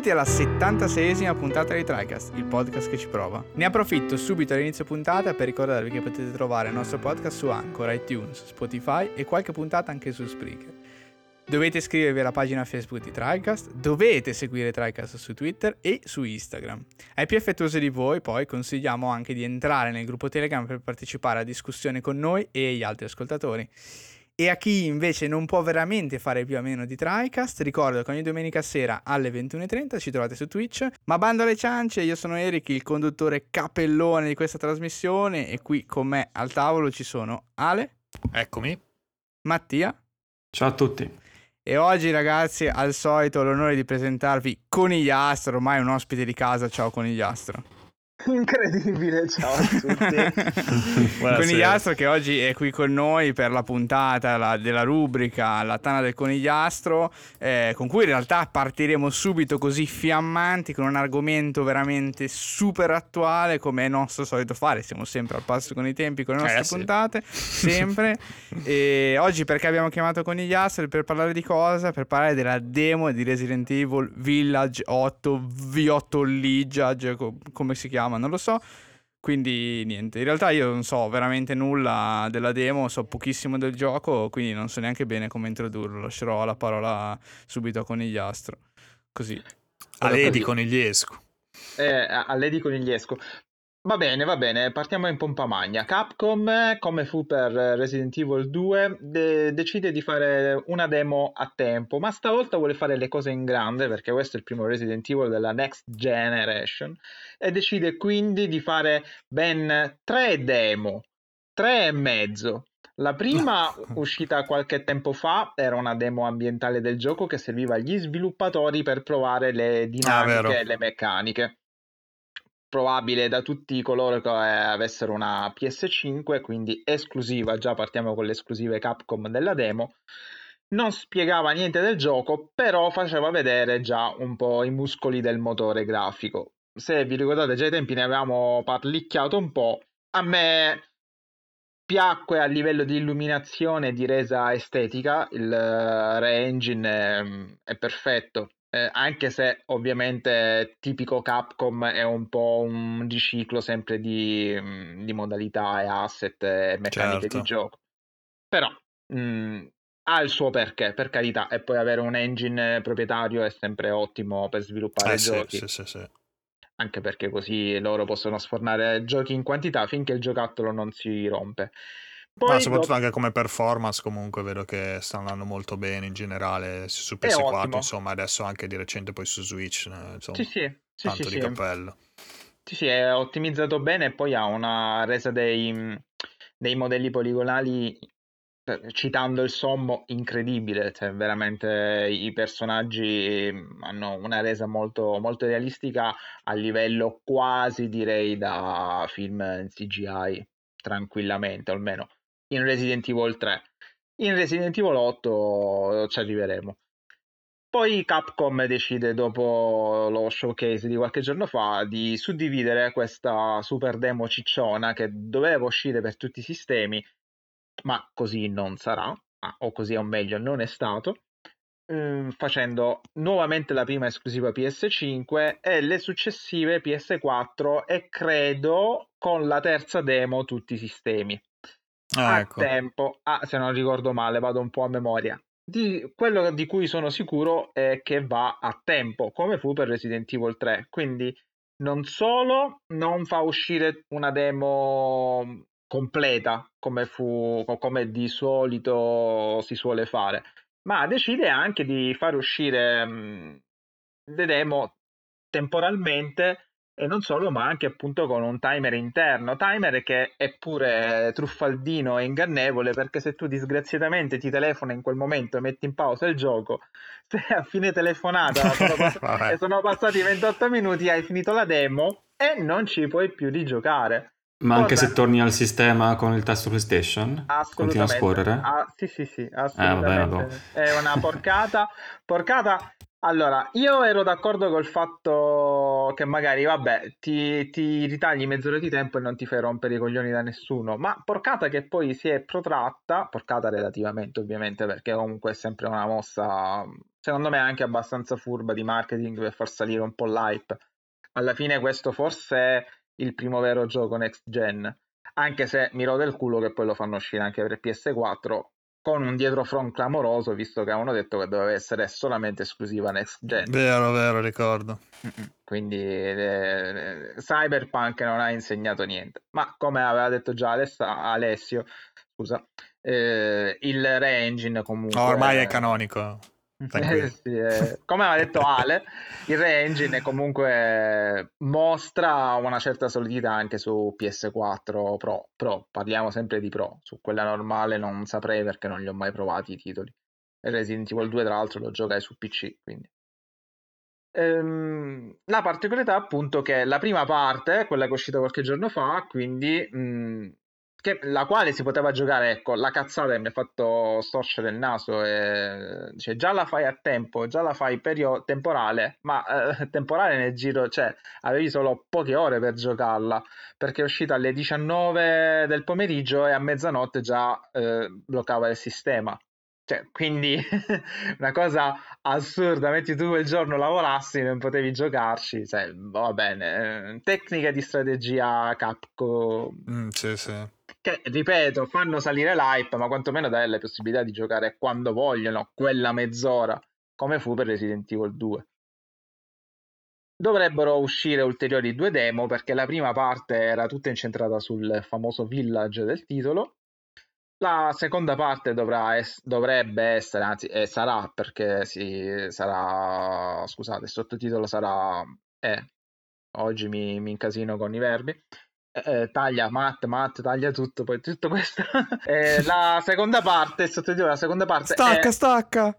benvenuti alla 76esima puntata di Tricast, il podcast che ci prova. Ne approfitto subito all'inizio puntata per ricordarvi che potete trovare il nostro podcast su Anchor, iTunes, Spotify e qualche puntata anche su Spreaker. Dovete iscrivervi alla pagina Facebook di Tricast, dovete seguire Tricast su Twitter e su Instagram. Ai più affettuosi di voi poi consigliamo anche di entrare nel gruppo Telegram per partecipare a discussione con noi e gli altri ascoltatori. E a chi invece non può veramente fare più a meno di Tricast, ricordo che ogni domenica sera alle 21.30 ci trovate su Twitch. Ma bando alle ciance, io sono Eric, il conduttore capellone di questa trasmissione, e qui con me al tavolo ci sono Ale. Eccomi. Mattia. Ciao a tutti. E oggi ragazzi, al solito, ho l'onore di presentarvi Conigliastro, ormai un ospite di casa. Ciao Conigliastro. Incredibile, ciao a tutti. Conigliastro che oggi è qui con noi per la puntata della rubrica La Tana del Conigliastro, con cui in realtà partiremo subito così fiammanti con un argomento veramente super attuale, come è nostro solito fare. Siamo sempre al passo con i tempi con le nostre puntate, sempre. E oggi perché abbiamo chiamato Conigliastro? Per parlare di cosa? Per parlare della demo di Resident Evil Village 8, V8 Ligiage, come si chiama, non lo so. Quindi niente, in realtà io non so veramente nulla della demo, so pochissimo del gioco, quindi non so neanche bene come introdurlo. Lascerò la parola subito a Conigliastro, così a Lady Conigliesco. A Lady Conigliesco. Va bene, partiamo in pompa magna. Capcom, come fu per Resident Evil 2, decide di fare una demo a tempo, ma stavolta vuole fare le cose in grande, perché questo è il primo Resident Evil della Next Generation, e decide quindi di fare ben 3 demo, 3 e mezzo. La prima, uscita qualche tempo fa, era una demo ambientale del gioco che serviva agli sviluppatori per provare le dinamiche e le meccaniche. Probabile da tutti coloro che avessero una PS5, quindi esclusiva. Già partiamo con le esclusive Capcom della demo. Non spiegava niente del gioco, però faceva vedere già un po' i muscoli del motore grafico. Se vi ricordate, già ai tempi ne avevamo parlicchiato un po'. A me piacque a livello di illuminazione e di resa estetica. Il RE Engine è perfetto. Anche se ovviamente tipico Capcom, è un po' un riciclo sempre di modalità e asset e meccaniche di gioco, però ha il suo perché, per carità, e poi avere un engine proprietario è sempre ottimo per sviluppare giochi, sì. Anche perché così loro possono sfornare giochi in quantità finché il giocattolo non si rompe. Poi ma soprattutto anche come performance, comunque vedo che sta andando molto bene in generale su PS4, insomma adesso anche di recente poi su Switch, insomma, tanto di cappello. Sì, è ottimizzato bene e poi ha una resa dei modelli poligonali, citando il sommo, incredibile. Cioè, veramente i personaggi hanno una resa molto, molto realistica, a livello quasi direi da film in CGI, tranquillamente, almeno in Resident Evil 3. In Resident Evil 8 ci arriveremo. Poi Capcom decide, dopo lo showcase di qualche giorno fa, di suddividere questa super demo cicciona che doveva uscire per tutti i sistemi, ma così non sarà, o così o meglio non è stato, facendo nuovamente la prima esclusiva PS5 e le successive PS4 e credo con la terza demo tutti i sistemi. Ecco. A tempo, se non ricordo male, vado un po' a memoria. Quello di cui sono sicuro è che va a tempo, come fu per Resident Evil 3. Quindi non solo non fa uscire una demo completa come di solito si suole fare, ma decide anche di far uscire le demo temporalmente, e non solo, ma anche appunto con un timer interno, timer che è pure truffaldino e ingannevole, perché se tu disgraziatamente ti telefona in quel momento e metti in pausa il gioco, se a fine telefonata sono passati 28 minuti, hai finito la demo e non ci puoi più rigiocare. Ma anche se torni al sistema con il tasto PlayStation, continua a scorrere? Sì, assolutamente. È una porcata. Allora, io ero d'accordo col fatto che magari vabbè ti ritagli mezz'ora di tempo e non ti fai rompere i coglioni da nessuno, ma porcata che poi si è protratta, porcata relativamente ovviamente, perché comunque è sempre una mossa secondo me anche abbastanza furba di marketing per far salire un po' l'hype. Alla fine questo forse è il primo vero gioco next gen, anche se mi rode il culo che poi lo fanno uscire anche per PS4 con un dietrofront clamoroso, visto che avevano detto che doveva essere solamente esclusiva next gen. Vero, ricordo. Quindi Cyberpunk non ha insegnato niente, ma come aveva detto già Alessio, scusa, il RE Engine comunque ormai è canonico. Sì, come aveva detto Ale, il RE Engine comunque mostra una certa solidità anche su PS4 Pro, parliamo sempre di Pro, su quella normale non saprei perché non li ho mai provati i titoli. Resident Evil 2 tra l'altro lo giocai su PC, quindi la particolarità appunto che la prima parte, quella che è uscita qualche giorno fa, quindi la quale si poteva giocare, ecco, la cazzata che mi ha fatto storcere il naso e, cioè, già la fai a tempo, già la fai temporale, ma temporale nel giro, cioè avevi solo poche ore per giocarla, perché è uscita alle 19 del pomeriggio e a mezzanotte già bloccava il sistema, cioè, quindi una cosa assurda, metti tu quel giorno lavorassi non potevi giocarci, cioè, va bene, tecnica di strategia Capcom. Sì. Che, ripeto, fanno salire l'hype, ma quantomeno dai la possibilità di giocare quando vogliono, quella mezz'ora, come fu per Resident Evil 2. Dovrebbero uscire ulteriori 2 demo, perché la prima parte era tutta incentrata sul famoso village del titolo. La seconda parte dovrebbe essere, anzi sarà, perché sarà, scusate, il sottotitolo sarà, oggi mi incasino con i verbi, taglia, Matt, taglia tutto, poi tutto questo. La seconda parte, il sottotitolo della seconda parte stacca.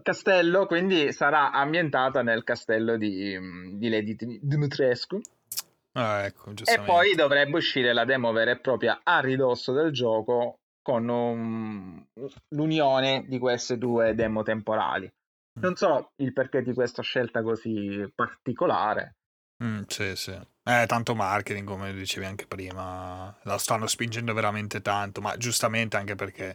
Castello, quindi sarà ambientata nel castello di Lady Dimitrescu. Ah, ecco, e poi dovrebbe uscire la demo vera e propria a ridosso del gioco, con l'unione di queste 2 demo temporali. Non so il perché di questa scelta così particolare. Sì. Tanto marketing, come dicevi anche prima, la stanno spingendo veramente tanto, ma giustamente anche perché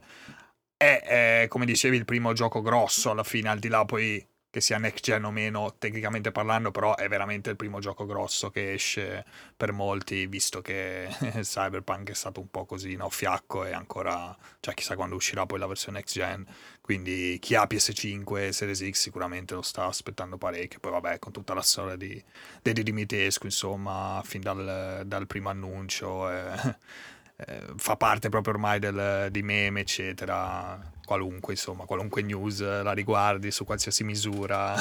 è come dicevi il primo gioco grosso alla fine, al di là poi che sia next gen o meno tecnicamente parlando, però è veramente il primo gioco grosso che esce per molti, visto che Cyberpunk è stato un po' così, no, fiacco, e ancora, cioè, chissà quando uscirà poi la versione next gen, quindi chi ha PS5 e Series X sicuramente lo sta aspettando parecchio. Poi vabbè, con tutta la storia di Lady Dimitrescu, insomma, fin dal primo annuncio, fa parte proprio ormai di meme, eccetera, qualunque news la riguardi su qualsiasi misura.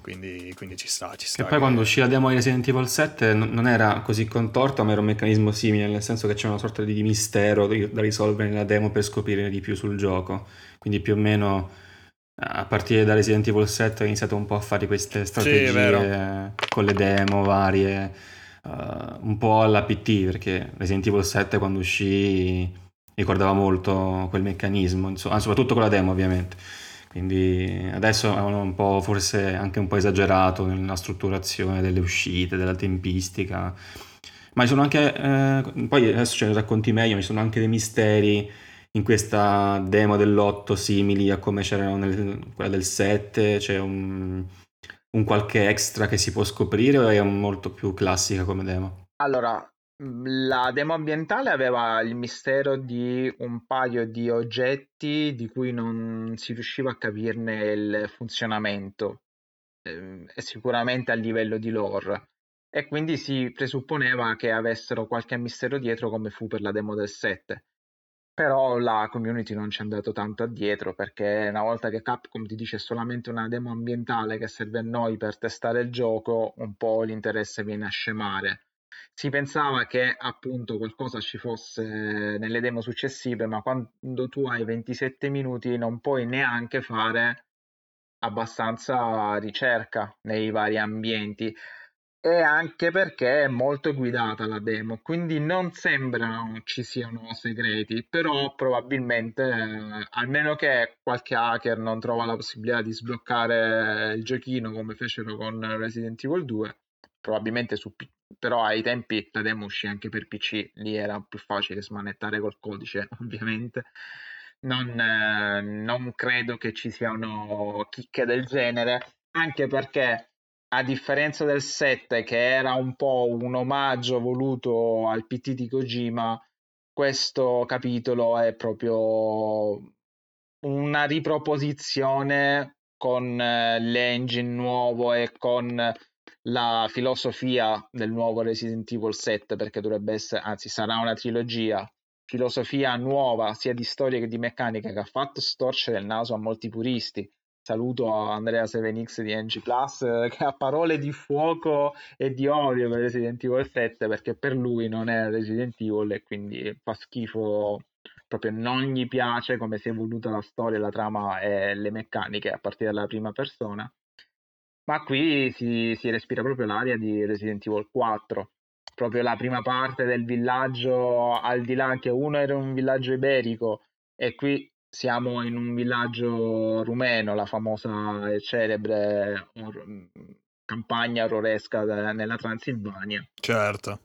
quindi ci sta. Che poi quando uscì la demo di Resident Evil 7 non era così contorta, ma era un meccanismo simile, nel senso che c'è una sorta di mistero da risolvere nella demo per scoprire di più sul gioco, quindi più o meno a partire da Resident Evil 7 ho iniziato un po' a fare queste strategie, sì, con le demo varie, un po' alla PT, perché Resident Evil 7 quando uscì ricordava molto quel meccanismo, insomma, soprattutto con la demo ovviamente, quindi adesso è un po' forse anche un po' esagerato nella strutturazione delle uscite, della tempistica, ma ci sono anche poi adesso ce ne racconti meglio, ci sono anche dei misteri in questa demo dell'8 simili a come c'erano quella del 7, c'è un qualche extra che si può scoprire, o è molto più classica come demo? Allora, la demo ambientale aveva il mistero di un paio di oggetti di cui non si riusciva a capirne il funzionamento, sicuramente a livello di lore, e quindi si presupponeva che avessero qualche mistero dietro, come fu per la demo del 7. Però la community non ci è andato tanto addietro, perché una volta che Capcom ti dice solamente una demo ambientale che serve a noi per testare il gioco, un po' l'interesse viene a scemare. Si pensava che appunto qualcosa ci fosse nelle demo successive, ma quando tu hai 27 minuti non puoi neanche fare abbastanza ricerca nei vari ambienti. E anche perché è molto guidata la demo, quindi non sembrano ci siano segreti, però probabilmente, almeno che qualche hacker non trova la possibilità di sbloccare il giochino come fecero con Resident Evil 2, probabilmente però ai tempi la demo uscì anche per PC, lì era più facile smanettare col codice, ovviamente. Non credo che ci siano chicche del genere, anche perché a differenza del 7, che era un po' un omaggio voluto al PT di Kojima, questo capitolo è proprio una riproposizione con l'engine nuovo e con la filosofia del nuovo Resident Evil 7, perché dovrebbe essere, anzi sarà una trilogia, filosofia nuova sia di storia che di meccanica, che ha fatto storcere il naso a molti puristi. Saluto a Andrea 7X di NG Plus, che ha parole di fuoco e di odio per Resident Evil 7, perché per lui non è Resident Evil e quindi fa schifo, proprio non gli piace come si è evoluta la storia, la trama e le meccaniche a partire dalla prima persona. Ma qui si respira proprio l'aria di Resident Evil 4, proprio la prima parte del villaggio, al di là che uno era un villaggio iberico e qui siamo in un villaggio rumeno, la famosa e celebre campagna orroresca nella Transilvania. Certo.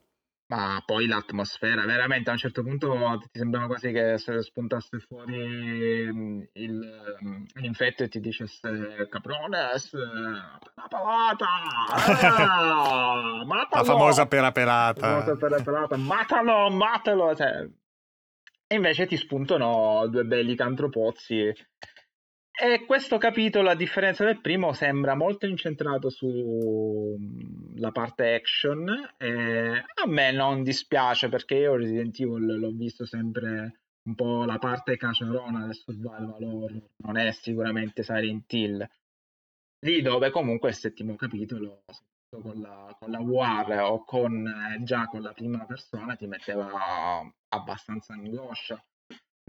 Ma poi l'atmosfera, veramente a un certo punto ti sembrava quasi che se spuntasse fuori l'infetto e ti dicesse "Caprones, la palata! Matalo!" La famosa pera pelata. La famosa pera pelata. "Matalo, matalo!" Cioè, e invece ti spuntano due belli cantropozzi. E questo capitolo, a differenza del primo, sembra molto incentrato sulla parte action. E a me non dispiace, perché io Resident Evil l'ho visto sempre un po' la parte caciarona del survival horror, non è sicuramente Silent Hill. Lì dove comunque il settimo capitolo, con la VR o con la prima persona, ti metteva abbastanza angoscia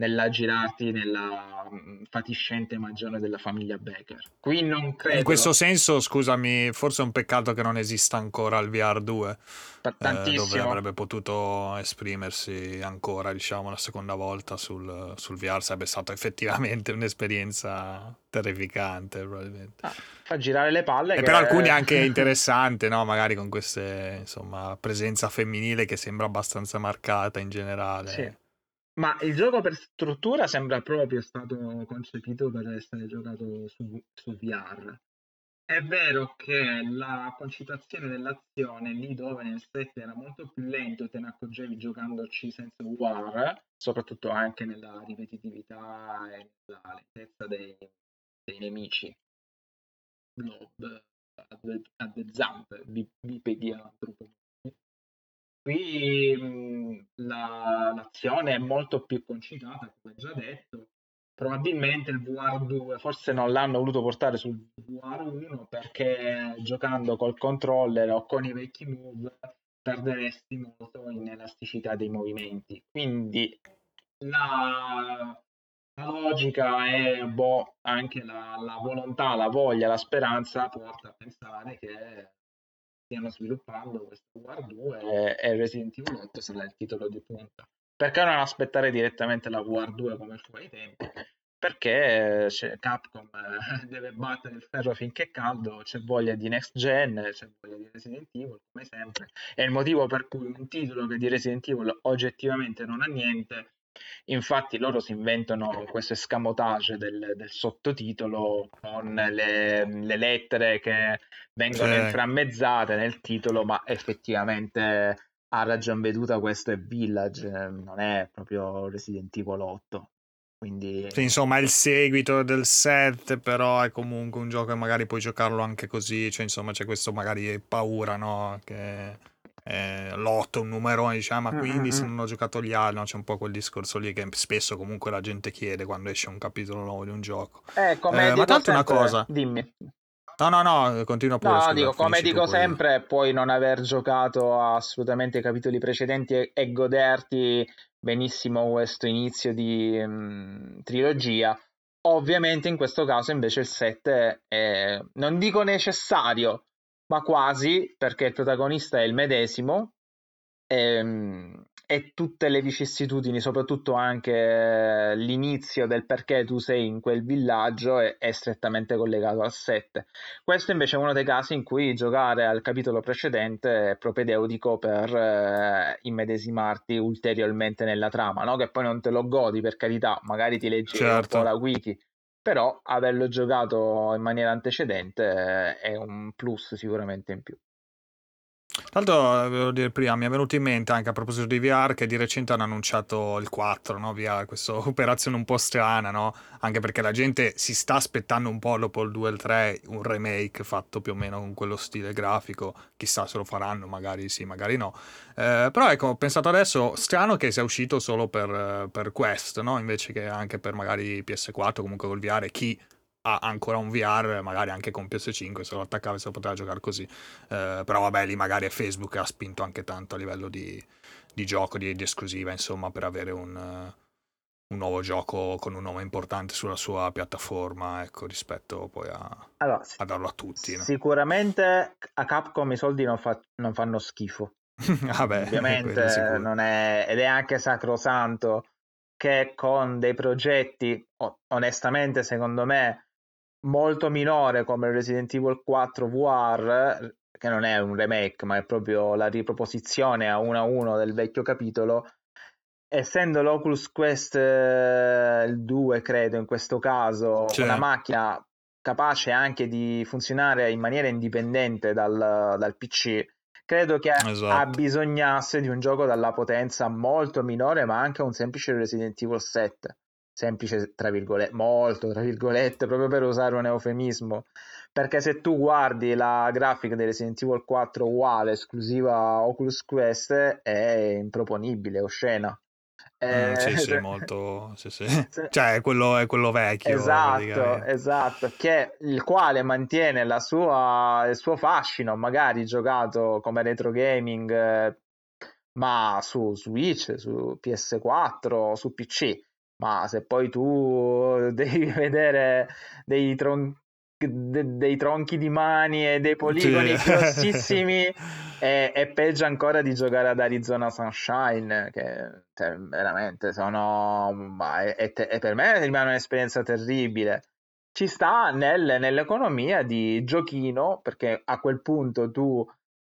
nell'aggirarti nella fatiscente magione della famiglia Becker. Qui non credo. In questo senso, scusami, forse è un peccato che non esista ancora il VR2, dove avrebbe potuto esprimersi ancora, diciamo, una seconda volta sul VR, sarebbe stata effettivamente un'esperienza terrificante, probabilmente. Fa girare le palle. E per alcuni è anche interessante, no? Magari con queste, insomma, presenza femminile che sembra abbastanza marcata in generale. Sì. Ma il gioco per struttura sembra proprio stato concepito per essere giocato su VR. È vero che la concitazione dell'azione, lì dove nel set era molto più lento, te ne accorgevi giocandoci senza VR, soprattutto anche nella ripetitività e nella lentezza dei nemici. Blob, a the zamp, bipediantropo. Qui l'azione è molto più concitata, come già detto. Probabilmente il VR2 forse non l'hanno voluto portare sul VR1, perché giocando col controller o con i vecchi move perderesti molto in elasticità dei movimenti. Quindi la logica e anche la volontà, la voglia, la speranza porta a pensare che stiano sviluppando questo VR2 e Resident Evil 8 sarà il titolo di punta. Perché non aspettare direttamente la VR2 come fu ai tempi? Perché Capcom deve battere il ferro finché è caldo, c'è voglia di next gen, c'è voglia di Resident Evil, come sempre. È il motivo per cui un titolo che di Resident Evil oggettivamente non ha niente, infatti loro si inventano questo escamotage del sottotitolo con le lettere che vengono inframmezzate nel titolo, ma effettivamente a ragion veduta questo è Village, non è proprio Resident Evil 8. Quindi insomma è il seguito del 7, però è comunque un gioco che magari puoi giocarlo anche così, cioè insomma c'è questo magari paura, no? Che l'otto, un numerone, diciamo, ma quindi se non ho giocato gli altri, no? C'è un po' quel discorso lì che spesso comunque la gente chiede quando esce un capitolo nuovo di un gioco. Ma tanto una cosa, dimmi. No, continua pure. No, scusa, dico, come dico sempre, puoi non aver giocato assolutamente i capitoli precedenti e goderti benissimo questo inizio di trilogia. Ovviamente in questo caso invece il 7 è, non dico necessario, ma quasi, perché il protagonista è il medesimo, e tutte le vicissitudini, soprattutto anche l'inizio del perché tu sei in quel villaggio, è strettamente collegato al 7. Questo invece è uno dei casi in cui giocare al capitolo precedente è propedeutico per immedesimarti ulteriormente nella trama, no? Che poi non te lo godi, per carità, magari ti leggi certo un po' la wiki, però averlo giocato in maniera antecedente è un plus sicuramente in più. Tra l'altro, volevo dire prima, mi è venuto in mente anche a proposito di VR che di recente hanno annunciato il 4, no? VR, questa operazione un po' strana, no? Anche perché la gente si sta aspettando un po' dopo il 2 e il 3 un remake fatto più o meno con quello stile grafico, chissà se lo faranno, magari sì, magari no, però ecco, ho pensato adesso, strano che sia uscito solo per Quest, no? Invece che anche per magari PS4, comunque col VR, chi ha ancora un VR magari anche con PS5 se lo attaccava e se lo poteva giocare così, però vabbè, lì magari Facebook ha spinto anche tanto a livello di gioco, di esclusiva, insomma, per avere un nuovo gioco con un nome importante sulla sua piattaforma, ecco, rispetto poi a darlo a tutti, no? Sicuramente a Capcom i soldi non fanno schifo. Vabbè, ovviamente non è, ed è anche sacrosanto che con dei progetti onestamente secondo me molto minore come Resident Evil 4 VR, che non è un remake ma è proprio la riproposizione a uno del vecchio capitolo, essendo l'Oculus Quest il 2 credo in questo caso, cioè una macchina capace anche di funzionare in maniera indipendente dal PC, credo che esatto abbisognasse di un gioco dalla potenza molto minore, ma anche un semplice Resident Evil 7, semplice tra virgolette, molto tra virgolette, proprio per usare un eufemismo, perché se tu guardi la grafica di Resident Evil 4 uguale esclusiva Oculus Quest è improponibile, oscena. Sì, molto sì. Cioè è quello vecchio, esatto, che il quale mantiene il suo fascino, magari giocato come retro gaming, ma su Switch, su PS4, su PC. Ma se poi tu devi vedere dei tronchi di mani e dei poligoni grossissimi, è peggio ancora di giocare ad Arizona Sunshine, che veramente per me rimane un'esperienza terribile. Ci sta nell'economia di giochino, perché a quel punto tu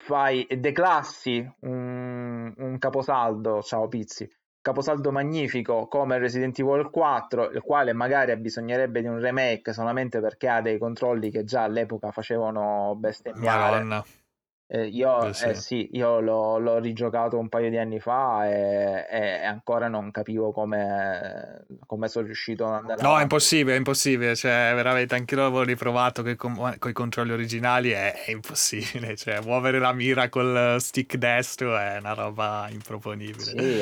fai declassi un caposaldo, ciao Pizzi, caposaldo magnifico come Resident Evil 4, il quale magari bisognerebbe di un remake solamente perché ha dei controlli che già all'epoca facevano bestemmiare. Io l'ho rigiocato un paio di anni fa e ancora non capivo come sono riuscito ad andare avanti. È impossibile, cioè veramente anche io l'avevo riprovato coi controlli originali, è impossibile, cioè muovere la mira col stick destro è una roba improponibile, sì,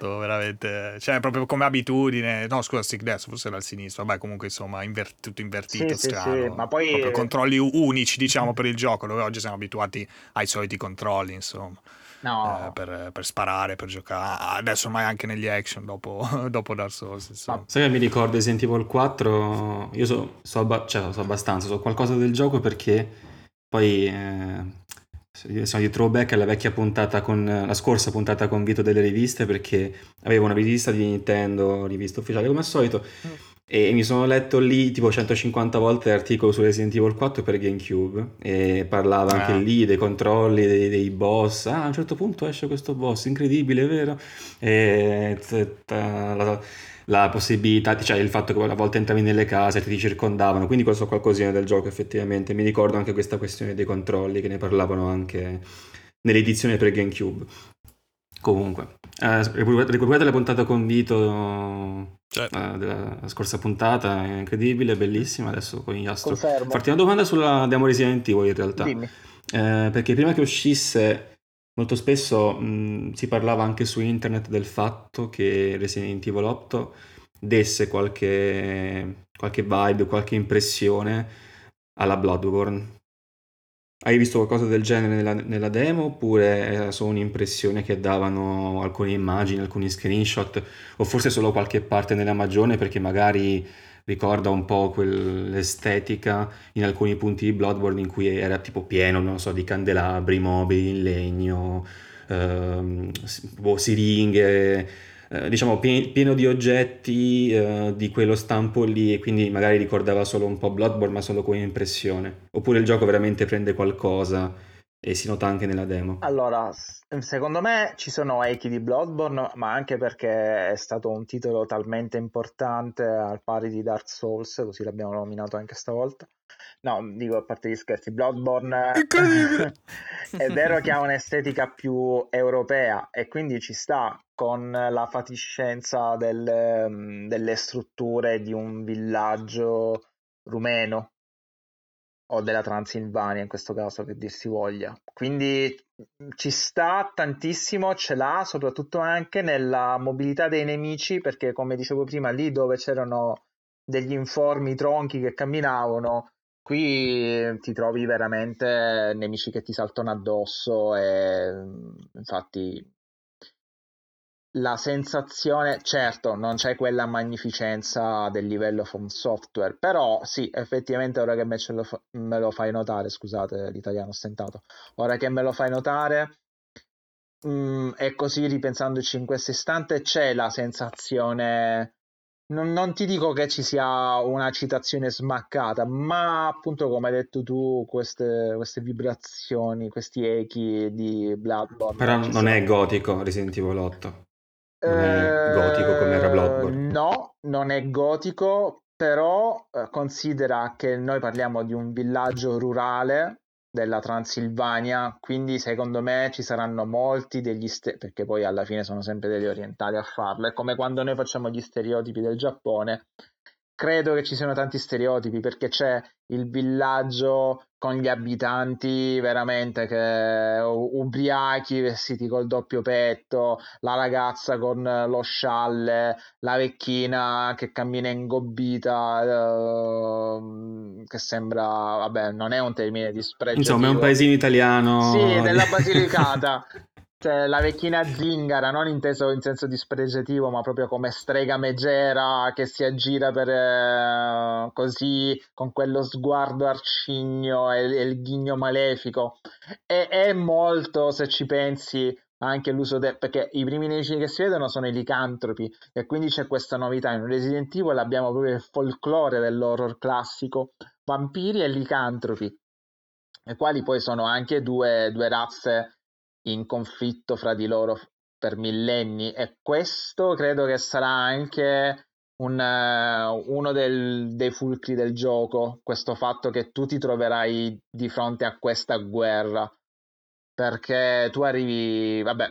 veramente, cioè proprio come abitudine, no scusa, stick destro forse era il sinistro, vabbè comunque insomma tutto invertito, sì, strano, sì. Ma poi proprio controlli unici, diciamo, per il gioco, dove oggi siamo abituati ai soliti controlli, insomma, no. Per sparare, per giocare, adesso ormai anche negli action dopo Dark Souls, insomma. Sai che mi ricordo Resident Evil 4? Io so abbastanza, so qualcosa del gioco perché poi sono di throwback alla vecchia puntata, la scorsa puntata con Vito delle riviste, perché avevo una rivista di Nintendo, rivista ufficiale come al solito, e mi sono letto lì tipo 150 volte l'articolo su Resident Evil 4 per GameCube, e parlava anche lì dei controlli dei boss. A un certo punto esce questo boss incredibile, è vero, e la possibilità, cioè il fatto che a volte entravi nelle case e ti circondavano, quindi questo è qualcosina del gioco effettivamente. Mi ricordo anche questa questione dei controlli, che ne parlavano anche nell'edizione per GameCube. Comunque, recuperate la puntata con Vito, certo, della scorsa puntata, è incredibile, è bellissima. Adesso con Conigliastro, farti una domanda sulla demo Resident Evil in realtà, perché prima che uscisse molto spesso si parlava anche su internet del fatto che Resident Evil 8 desse qualche vibe, qualche impressione alla Bloodborne. Hai visto qualcosa del genere nella demo, oppure era solo un'impressione che davano alcune immagini, alcuni screenshot, o forse solo qualche parte nella magione, perché magari ricorda un po' quell'estetica in alcuni punti di Bloodborne in cui era tipo pieno, non so, di candelabri, mobili in legno, siringhe, diciamo pieno di oggetti di quello stampo lì, e quindi magari ricordava solo un po' Bloodborne, ma solo come impressione. Oppure il gioco veramente prende qualcosa e si nota anche nella demo. Allora, secondo me ci sono echi di Bloodborne, ma anche perché è stato un titolo talmente importante, al pari di Dark Souls, così l'abbiamo nominato anche stavolta. No, dico, a parte gli scherzi, Bloodborne è vero che ha un'estetica più europea e quindi ci sta con la fatiscenza delle strutture di un villaggio rumeno o della Transilvania, in questo caso, che dir si voglia. Quindi ci sta tantissimo, ce l'ha soprattutto anche nella mobilità dei nemici, perché come dicevo prima, lì dove c'erano degli informi tronchi che camminavano, qui ti trovi veramente nemici che ti saltano addosso, e infatti la sensazione, certo, non c'è quella magnificenza del livello From Software, però sì, effettivamente ora che me lo fai notare, scusate l'italiano stentato, ora che me lo fai notare, e così ripensandoci in questo istante, c'è la sensazione... Non ti dico che ci sia una citazione smaccata, ma appunto come hai detto tu, queste vibrazioni, questi echi di Bloodborne. Però non sono. È gotico Resident Evil 8, non è gotico come era Bloodborne. No, non è gotico, però considera che noi parliamo di un villaggio rurale della Transilvania, quindi secondo me ci saranno molti degli perché poi alla fine sono sempre degli orientali a farlo, è come quando noi facciamo gli stereotipi del Giappone, credo che ci siano tanti stereotipi, perché c'è il villaggio con gli abitanti veramente che ubriachi, vestiti col doppio petto, la ragazza con lo scialle, la vecchina che cammina ingobbita, che sembra, vabbè, non è un termine di spregio, insomma è un paesino italiano, sì, della Basilicata. Cioè, la vecchina zingara, non inteso in senso dispregiativo, ma proprio come strega megera che si aggira per così, con quello sguardo arcigno e il ghigno malefico. E è molto, se ci pensi, anche l'uso perché i primi nemici che si vedono sono i licantropi, e quindi c'è questa novità in Resident Evil, abbiamo proprio il folklore dell'horror classico, vampiri e licantropi, i quali poi sono anche due razze in conflitto fra di loro per millenni, e questo credo che sarà anche uno dei fulcri del gioco, questo fatto che tu ti troverai di fronte a questa guerra, perché tu arrivi, vabbè,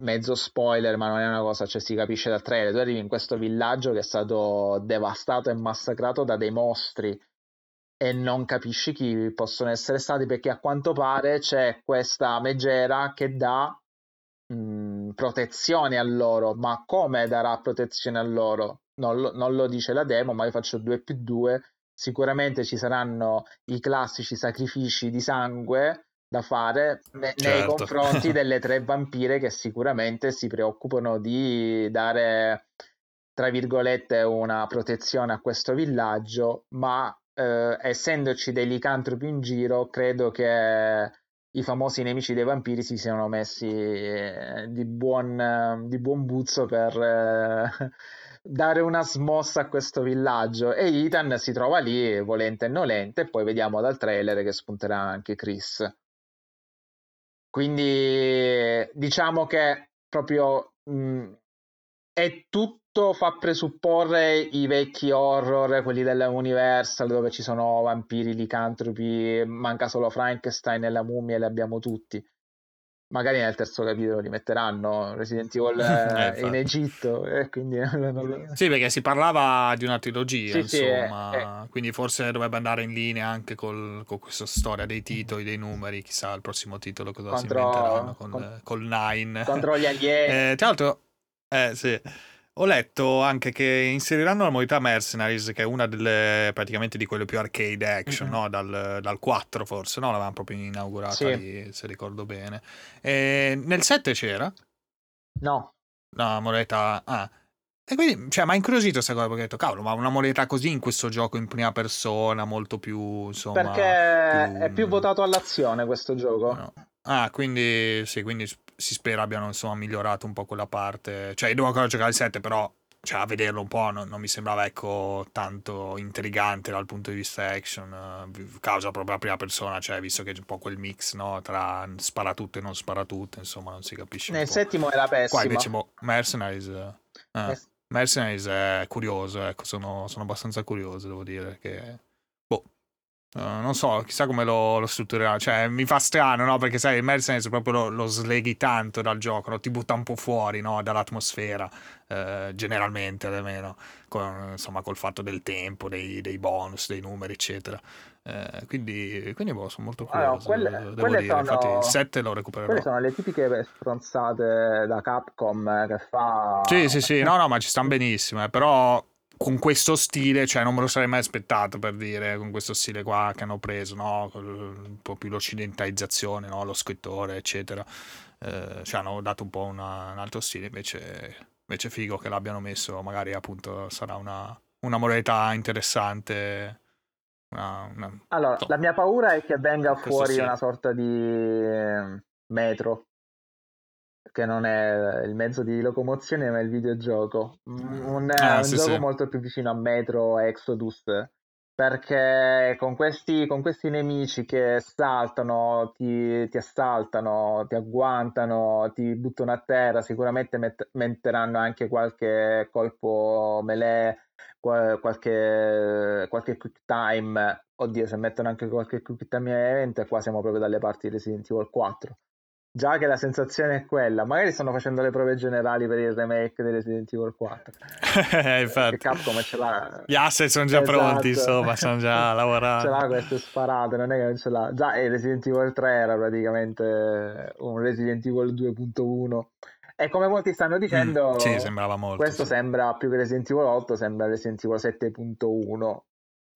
mezzo spoiler, ma non è una cosa, cioè si capisce dal trailer, tu arrivi in questo villaggio che è stato devastato e massacrato da dei mostri, e non capisci chi possono essere stati, perché a quanto pare c'è questa megera che dà protezione a loro, ma come darà protezione a loro? Non lo dice la demo, ma io faccio 2+2, sicuramente ci saranno i classici sacrifici di sangue da fare, certo, nei confronti delle tre vampire che sicuramente si preoccupano di dare, tra virgolette, una protezione a questo villaggio, ma essendoci dei licantropi in giro, credo che i famosi nemici dei vampiri si siano messi di buon buzzo per dare una smossa a questo villaggio, e Ethan si trova lì volente e nolente, e poi vediamo dal trailer che spunterà anche Chris. Quindi diciamo che proprio è tutto, fa presupporre i vecchi horror, quelli della Universal, dove ci sono vampiri, licantropi, manca solo Frankenstein e la mummia, li abbiamo tutti. Magari nel terzo capitolo li metteranno Resident Evil in Egitto, quindi sì, perché si parlava di una trilogia, sì, insomma, sì, quindi forse dovrebbe andare in linea anche con questa storia dei titoli, dei numeri, chissà il prossimo titolo cosa si inventeranno col 9 contro gli alieni. Tra l'altro sì, ho letto anche che inseriranno la modalità Mercenaries, che è una delle, praticamente, di quelle più arcade action, no? Dal 4 forse, no? L'avevamo proprio inaugurata, sì, lì, se ricordo bene. E nel 7 c'era? No. La modalità... Ah. E quindi, cioè, mi ha incuriosito questa cosa, perché ho detto, cavolo, ma una modalità così in questo gioco in prima persona, molto più, insomma... Perché è più votato all'azione questo gioco. No. Ah, quindi, sì, quindi si spera abbiano, insomma, migliorato un po' quella parte. Cioè, io devo ancora giocare il 7, però, cioè, a vederlo un po' non mi sembrava, ecco, tanto intrigante dal punto di vista action, causa proprio la prima persona, cioè, visto che c'è un po' quel mix, no, tra sparatutto e non sparatutto, insomma, non si capisce. Nel settimo era pessimo. Qua invece, Mercenaries... Mercenaries è curioso, ecco, sono abbastanza curioso, devo dire, che boh, non so, chissà come lo strutturerà, cioè mi fa strano, no, perché sai, il Mercenaries proprio lo sleghi tanto dal gioco, no? Ti butta un po' fuori, no, dall'atmosfera, generalmente almeno, insomma, col fatto del tempo, dei bonus, dei numeri, eccetera, quindi boh, sono molto curioso, allora, devo dire, sono... infatti il 7 lo recupererò. Quelle sono le tipiche stronzate da Capcom che fa... Sì, no, ma ci stanno benissimo, però... con questo stile, cioè non me lo sarei mai aspettato, per dire, con questo stile qua che hanno preso, no, un po' più l'occidentalizzazione, no, lo scrittore, eccetera, cioè hanno dato un po' un altro stile, invece figo che l'abbiano messo, magari appunto sarà una modalità interessante. Allora, la mia paura è che venga fuori una sorta di metro, che non è il mezzo di locomozione ma è il videogioco, un gioco molto più vicino a Metro e Exodus, perché con questi nemici che saltano, ti assaltano, ti agguantano, ti buttano a terra, sicuramente metteranno anche qualche colpo melee, qualche quick time. Oddio, se mettono anche qualche quick time event, qua siamo proprio dalle parti di Resident Evil 4. Già che la sensazione è quella, magari stanno facendo le prove generali per il remake di Resident Evil 4. Infatti. Capcom ce l'ha. Gli asset sono già pronti, insomma, sono già lavorati. Ce l'ha queste sparate, non è che non ce l'ha. Già Resident Evil 3 era praticamente un Resident Evil 2.1. E come molti stanno dicendo, sì, sembrava molto, questo sì. Sembra più che Resident Evil 8, sembra Resident Evil 7.1.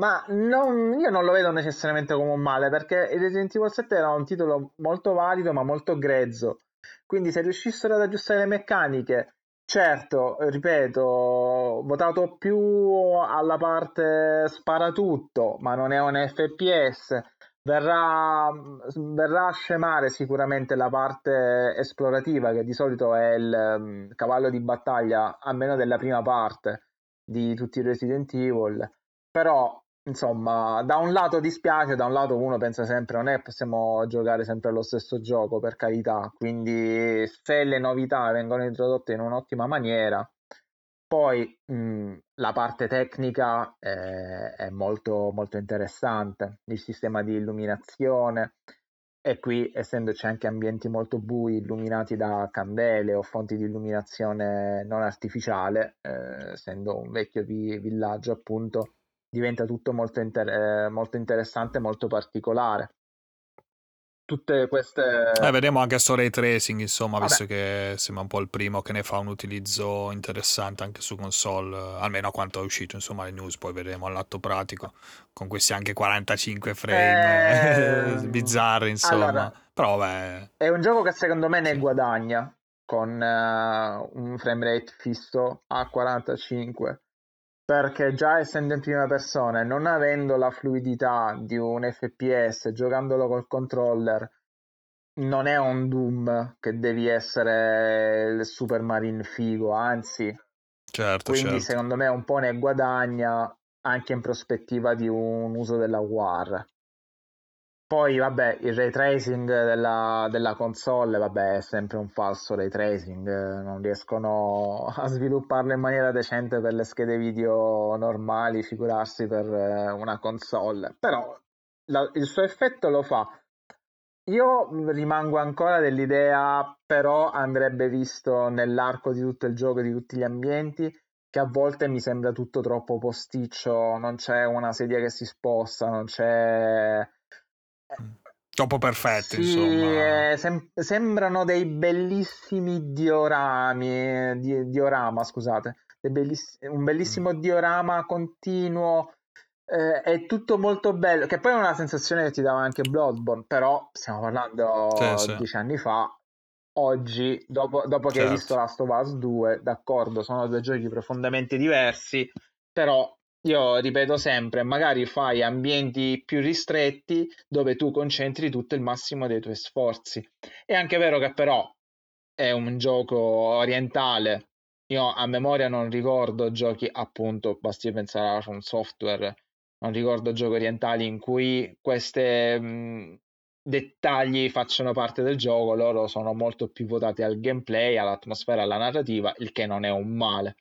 Ma io non lo vedo necessariamente come un male, perché Resident Evil 7 era un titolo molto valido ma molto grezzo, quindi se riuscissero ad aggiustare le meccaniche, certo, ripeto, votato più alla parte sparatutto, ma non è un FPS, verrà a scemare sicuramente la parte esplorativa, che di solito è il cavallo di battaglia, almeno della prima parte di tutti i Resident Evil, però... Insomma, da un lato dispiace, da un lato uno pensa sempre, non è possiamo giocare sempre allo stesso gioco, per carità, quindi se le novità vengono introdotte in un'ottima maniera, poi la parte tecnica è molto, molto interessante, il sistema di illuminazione, e qui essendoci anche ambienti molto bui illuminati da candele o fonti di illuminazione non artificiale, essendo un vecchio villaggio appunto, diventa tutto molto interessante, molto particolare. Tutte queste... vedremo anche su ray tracing, insomma, vabbè, visto che sembra un po' il primo che ne fa un utilizzo interessante anche su console, almeno a quanto è uscito, insomma, le news, poi vedremo all'atto pratico, con questi anche 45 frame bizzarri, insomma. Allora, però vabbè, è un gioco che secondo me ne guadagna con un frame rate fisso a 45, perché già essendo in prima persona e non avendo la fluidità di un FPS, giocandolo col controller, non è un Doom che devi essere il Super Marine figo, anzi. Certo, quindi certo, secondo me un po' ne guadagna anche in prospettiva di un uso della War. Poi vabbè, il ray tracing della console, vabbè, è sempre un falso ray tracing, non riescono a svilupparlo in maniera decente per le schede video normali, figurarsi per una console, però il suo effetto lo fa. Io rimango ancora dell'idea, però andrebbe visto nell'arco di tutto il gioco, di tutti gli ambienti, che a volte mi sembra tutto troppo posticcio, non c'è una sedia che si sposta, non c'è... troppo perfetti, sì, insomma. Sembrano dei bellissimi diorama, scusate, un bellissimo diorama continuo, è tutto molto bello, che poi è una sensazione che ti dava anche Bloodborne, però stiamo parlando 10 anni fa, oggi, dopo che hai visto Last of Us 2, d'accordo, sono due giochi profondamente diversi, però io ripeto sempre, magari fai ambienti più ristretti dove tu concentri tutto il massimo dei tuoi sforzi. È anche vero che però è un gioco orientale, io a memoria non ricordo giochi, appunto, basti pensare a From Software, non ricordo giochi orientali in cui questi dettagli facciano parte del gioco. Loro sono molto più votati al gameplay, all'atmosfera, alla narrativa, il che non è un male.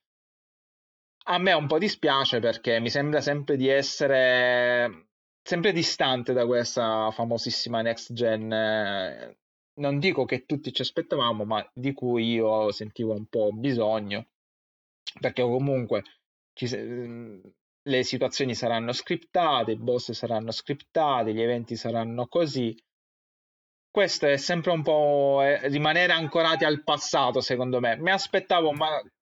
A me un po' dispiace perché mi sembra sempre di essere sempre distante da questa famosissima next gen, non dico che tutti ci aspettavamo, ma di cui io sentivo un po' bisogno, perché comunque le situazioni saranno scriptate, i boss saranno scriptati, gli eventi saranno così. Questo è sempre un po' rimanere ancorati al passato, secondo me. Mi aspettavo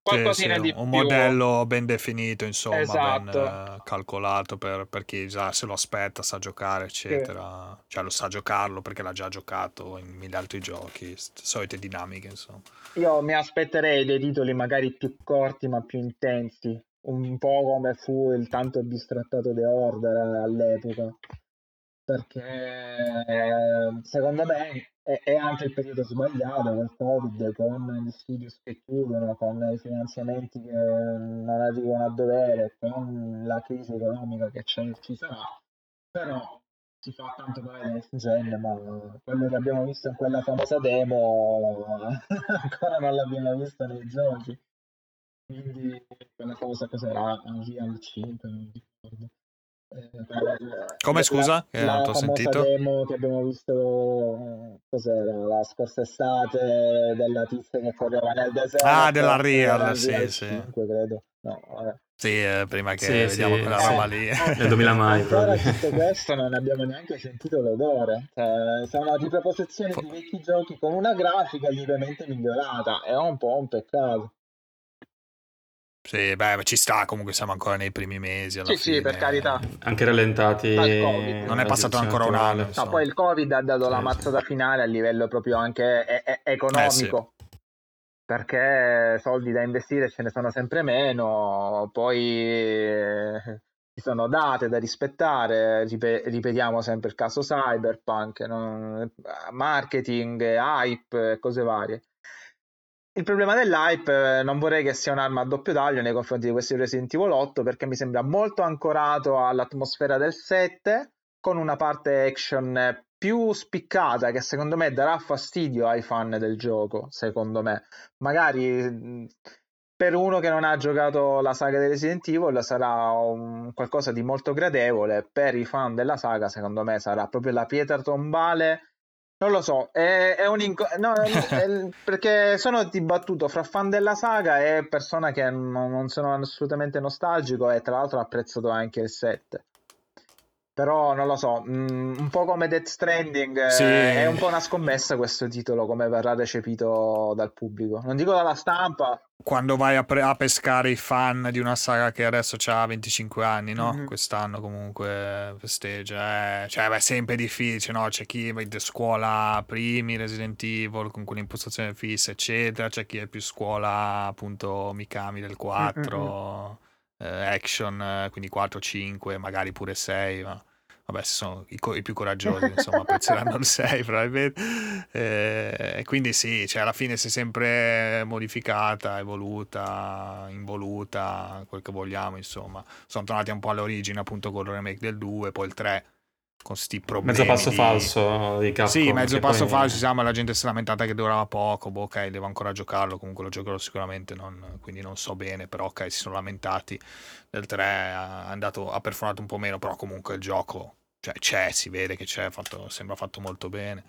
qualcosina di più. Un modello ben definito, insomma, esatto, ben calcolato per chi già se lo aspetta, sa giocare, eccetera. Sì. Cioè, lo sa giocarlo perché l'ha già giocato in mille altri giochi, solite dinamiche, insomma. Io mi aspetterei dei titoli magari più corti ma più intensi, un po' come fu il tanto bistrattato The Order all'epoca. Perché secondo me è anche il periodo sbagliato col Covid, con gli studi che chiudono, con i finanziamenti che non arrivano a dovere, con la crisi economica che ci sarà. Però si fa tanto male in genere, ma quello che abbiamo visto in quella famosa demo ancora non l'abbiamo visto nei giochi. Quindi quella cosa cos'era? Unreal 5, non ricordo. Come scusa? La famosa sentito demo che abbiamo visto, cos'era, la scorsa estate, della tizia che correva nel deserto. Ah, della Real, sì. 5, credo. No, vabbè. Sì, prima che vediamo quella roba lì. Nel 2000 mai. Ancora tutto questo non abbiamo neanche sentito l'odore. Sono riproposizioni di vecchi giochi con una grafica lievemente migliorata. È un po' un peccato. Sì, beh, ci sta, comunque siamo ancora nei primi mesi alla fine. Sì, per carità. Anche rallentati. Non è passato ancora un anno. No, insomma. Poi il Covid ha dato la mazzata finale a livello proprio anche economico. Sì. Perché soldi da investire ce ne sono sempre meno, poi ci sono date da rispettare, ripetiamo sempre il caso Cyberpunk, marketing, hype, cose varie. Il problema dell'hype non vorrei che sia un'arma a doppio taglio nei confronti di questo Resident Evil 8, perché mi sembra molto ancorato all'atmosfera del 7, con una parte action più spiccata che secondo me darà fastidio ai fan del gioco, secondo me. Magari per uno che non ha giocato la saga di Resident Evil sarà qualcosa di molto gradevole, per i fan della saga secondo me sarà proprio la pietra tombale. Non lo so, è un perché sono dibattuto fra fan della saga e persona che non sono assolutamente nostalgico, e tra l'altro ho apprezzato anche il 7. Però non lo so, un po' come Death Stranding, sì, è un po' una scommessa questo titolo, come verrà recepito dal pubblico. Non dico dalla stampa. Quando vai a pescare i fan di una saga che adesso ha 25 anni, no? Mm-hmm. Quest'anno comunque festeggia, cioè è sempre difficile, no? C'è chi va di scuola primi Resident Evil con quell'impostazione fissa, eccetera, c'è chi è più scuola appunto Mikami del 4, action, quindi 4, 5, magari pure 6, ma vabbè, sono i più coraggiosi, insomma, apprezzeranno il 6 probabilmente. E quindi sì, cioè alla fine si è sempre modificata, evoluta, involuta, quel che vogliamo, insomma. Sono tornati un po' all'origine, appunto, con il remake del 2, poi il 3 con sti problemi. Mezzo passo falso di Capcom. Sì, mezzo passo falso, insomma, la gente si è lamentata che durava poco, boh, ok, devo ancora giocarlo, comunque lo giocherò sicuramente, quindi non so bene, però ok, si sono lamentati del 3, ha performato un po' meno, però comunque il gioco, cioè c'è, si vede che c'è, sembra fatto molto bene.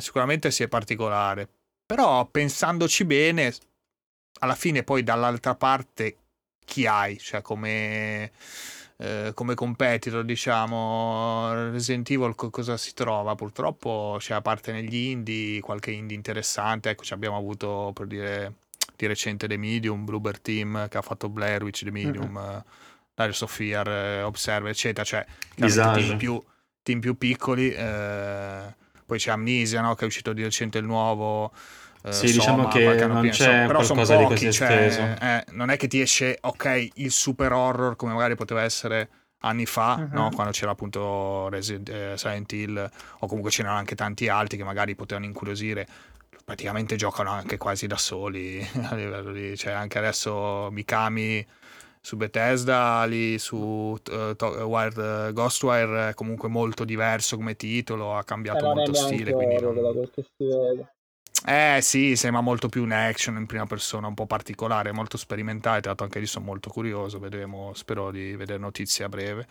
Sicuramente si è particolare, però pensandoci bene, alla fine poi dall'altra parte chi hai? Cioè come competitor, diciamo, Resident Evil cosa si trova? Purtroppo c'è, a parte negli indie, qualche indie interessante, ecco, ci abbiamo avuto, per dire, di recente The Medium, Bloober Team che ha fatto Blair Witch, The Medium, Dario Sofia, Observer, eccetera, cioè team più piccoli, Poi c'è Amnesia, no? Che è uscito di recente il nuovo. Sì, diciamo che non c'è qualcosa di così esteso. Non è che ti esce, ok, il super horror come magari poteva essere anni fa, no? Quando c'era appunto Silent Hill, o comunque c'erano anche tanti altri che magari potevano incuriosire. Praticamente giocano anche quasi da soli a livello di, cioè anche adesso Mikami su Bethesda, lì su Ghostwire è comunque molto diverso come titolo, ha cambiato molto stile, quindi non... sì, sembra molto più un action in prima persona, un po' particolare, molto sperimentale, tra l'altro anche lì sono molto curioso, vedremo, spero di vedere notizie a breve.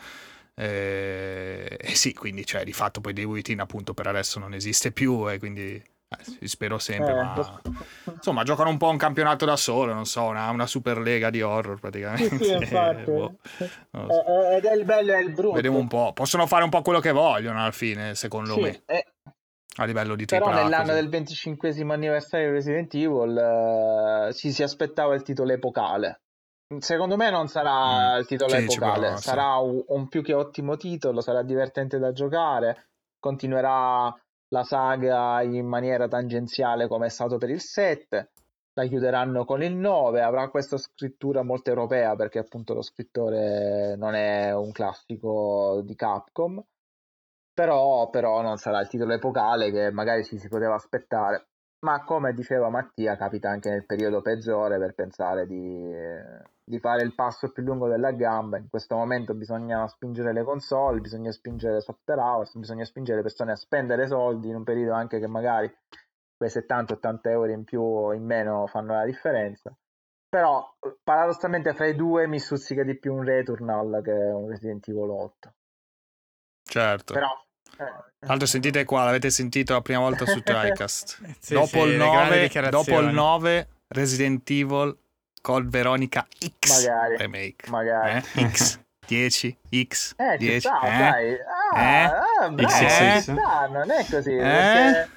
Sì, quindi cioè di fatto poi dei Within appunto per adesso non esiste più, e quindi spero sempre, ma insomma giocano un po' un campionato da solo, non so, una super lega di horror praticamente. Sì, infatti. So. Ed è il bello e il brutto. Vediamo un po', possono fare un po' quello che vogliono alla fine, secondo me. A livello di AAA, però nell'anno del 25esimo anniversario di Resident Evil si aspettava il titolo epocale. Secondo me non sarà il titolo epocale, però, sarà un più che ottimo titolo, sarà divertente da giocare, continuerà la saga in maniera tangenziale come è stato per il 7, la chiuderanno con il 9, avrà questa scrittura molto europea perché appunto lo scrittore non è un classico di Capcom, però non sarà il titolo epocale che magari ci si poteva aspettare, ma come diceva Mattia capita anche nel periodo peggiore per pensare di fare il passo più lungo della gamba. In questo momento bisogna spingere le console, bisogna spingere software house, bisogna spingere le persone a spendere soldi in un periodo anche che magari quei 70-80 euro in più o in meno fanno la differenza, però paradossalmente fra i due mi stuzzica di più un Returnal che un Resident Evil 8. Certo, però altro sentite qua, l'avete sentito la prima volta su Tricast. Dopo il 9 Resident Evil col Veronica X magari. Remake magari. X10 non è così perché...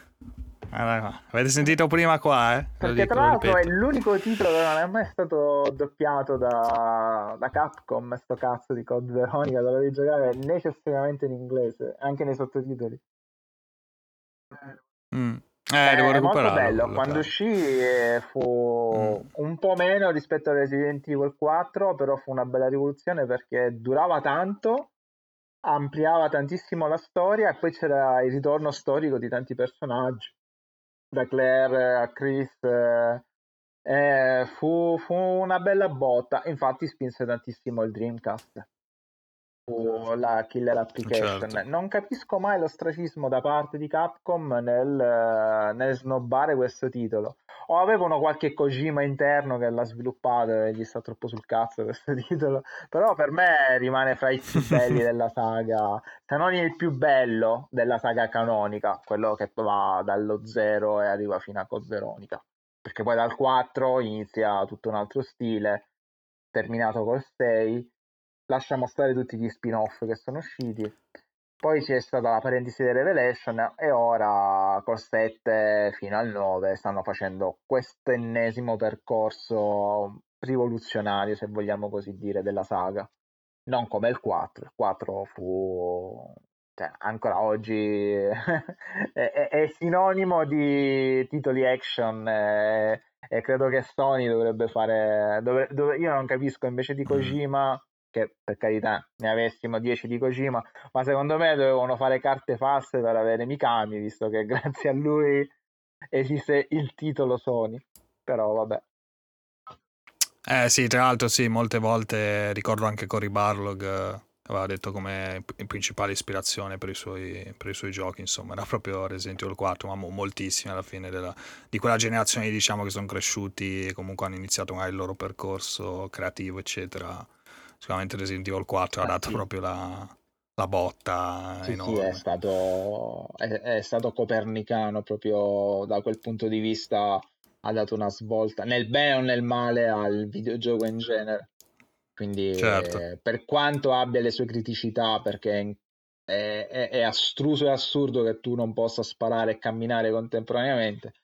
Allora, avete sentito prima qua perché tra l'altro è l'unico titolo che non è mai stato doppiato da Capcom, sto cazzo di Code Veronica, dovevi giocare necessariamente in inglese anche nei sottotitoli. Devo recuperarlo, molto bello. Quando uscì fu un po' meno rispetto a Resident Evil 4, però fu una bella rivoluzione perché durava tanto, ampliava tantissimo la storia e poi c'era il ritorno storico di tanti personaggi, da Claire a Chris, fu una bella botta. Infatti spinse tantissimo il Dreamcast, fu la killer application. Certo. Non capisco mai l'ostracismo da parte di Capcom nel snobbare questo titolo. O avevano qualche Kojima interno che l'ha sviluppato e gli sta troppo sul cazzo questo titolo, però per me rimane fra i più belli della saga, se non il più bello della saga canonica, quello che va dallo 0 e arriva fino a Code Veronica, perché poi dal 4 inizia tutto un altro stile, terminato col 6, lasciamo stare tutti gli spin-off che sono usciti. Poi c'è stata la parentesi di Revelation e ora col 7 fino al 9 stanno facendo questo ennesimo percorso rivoluzionario, se vogliamo così dire, della saga. Non come il 4, il 4 fu... cioè, ancora oggi è sinonimo di titoli action e credo che Sony dovrebbe fare... io non capisco, invece di Kojima... che per carità ne avessimo 10 di Kojima, ma secondo me dovevano fare carte false per avere Mikami, visto che grazie a lui esiste il titolo Sony, però vabbè. Sì, tra l'altro sì, molte volte ricordo anche Cory Barlog aveva detto come principale ispirazione per i suoi giochi, insomma era proprio Resident Evil 4, ma moltissimi alla fine di quella generazione, diciamo, che sono cresciuti e comunque hanno iniziato magari il loro percorso creativo eccetera. Sicuramente Resident Evil 4 ha dato proprio la botta enorme. È stato copernicano proprio da quel punto di vista, ha dato una svolta nel bene o nel male al videogioco in genere, quindi certo. Per quanto abbia le sue criticità, perché è astruso e assurdo che tu non possa sparare e camminare contemporaneamente,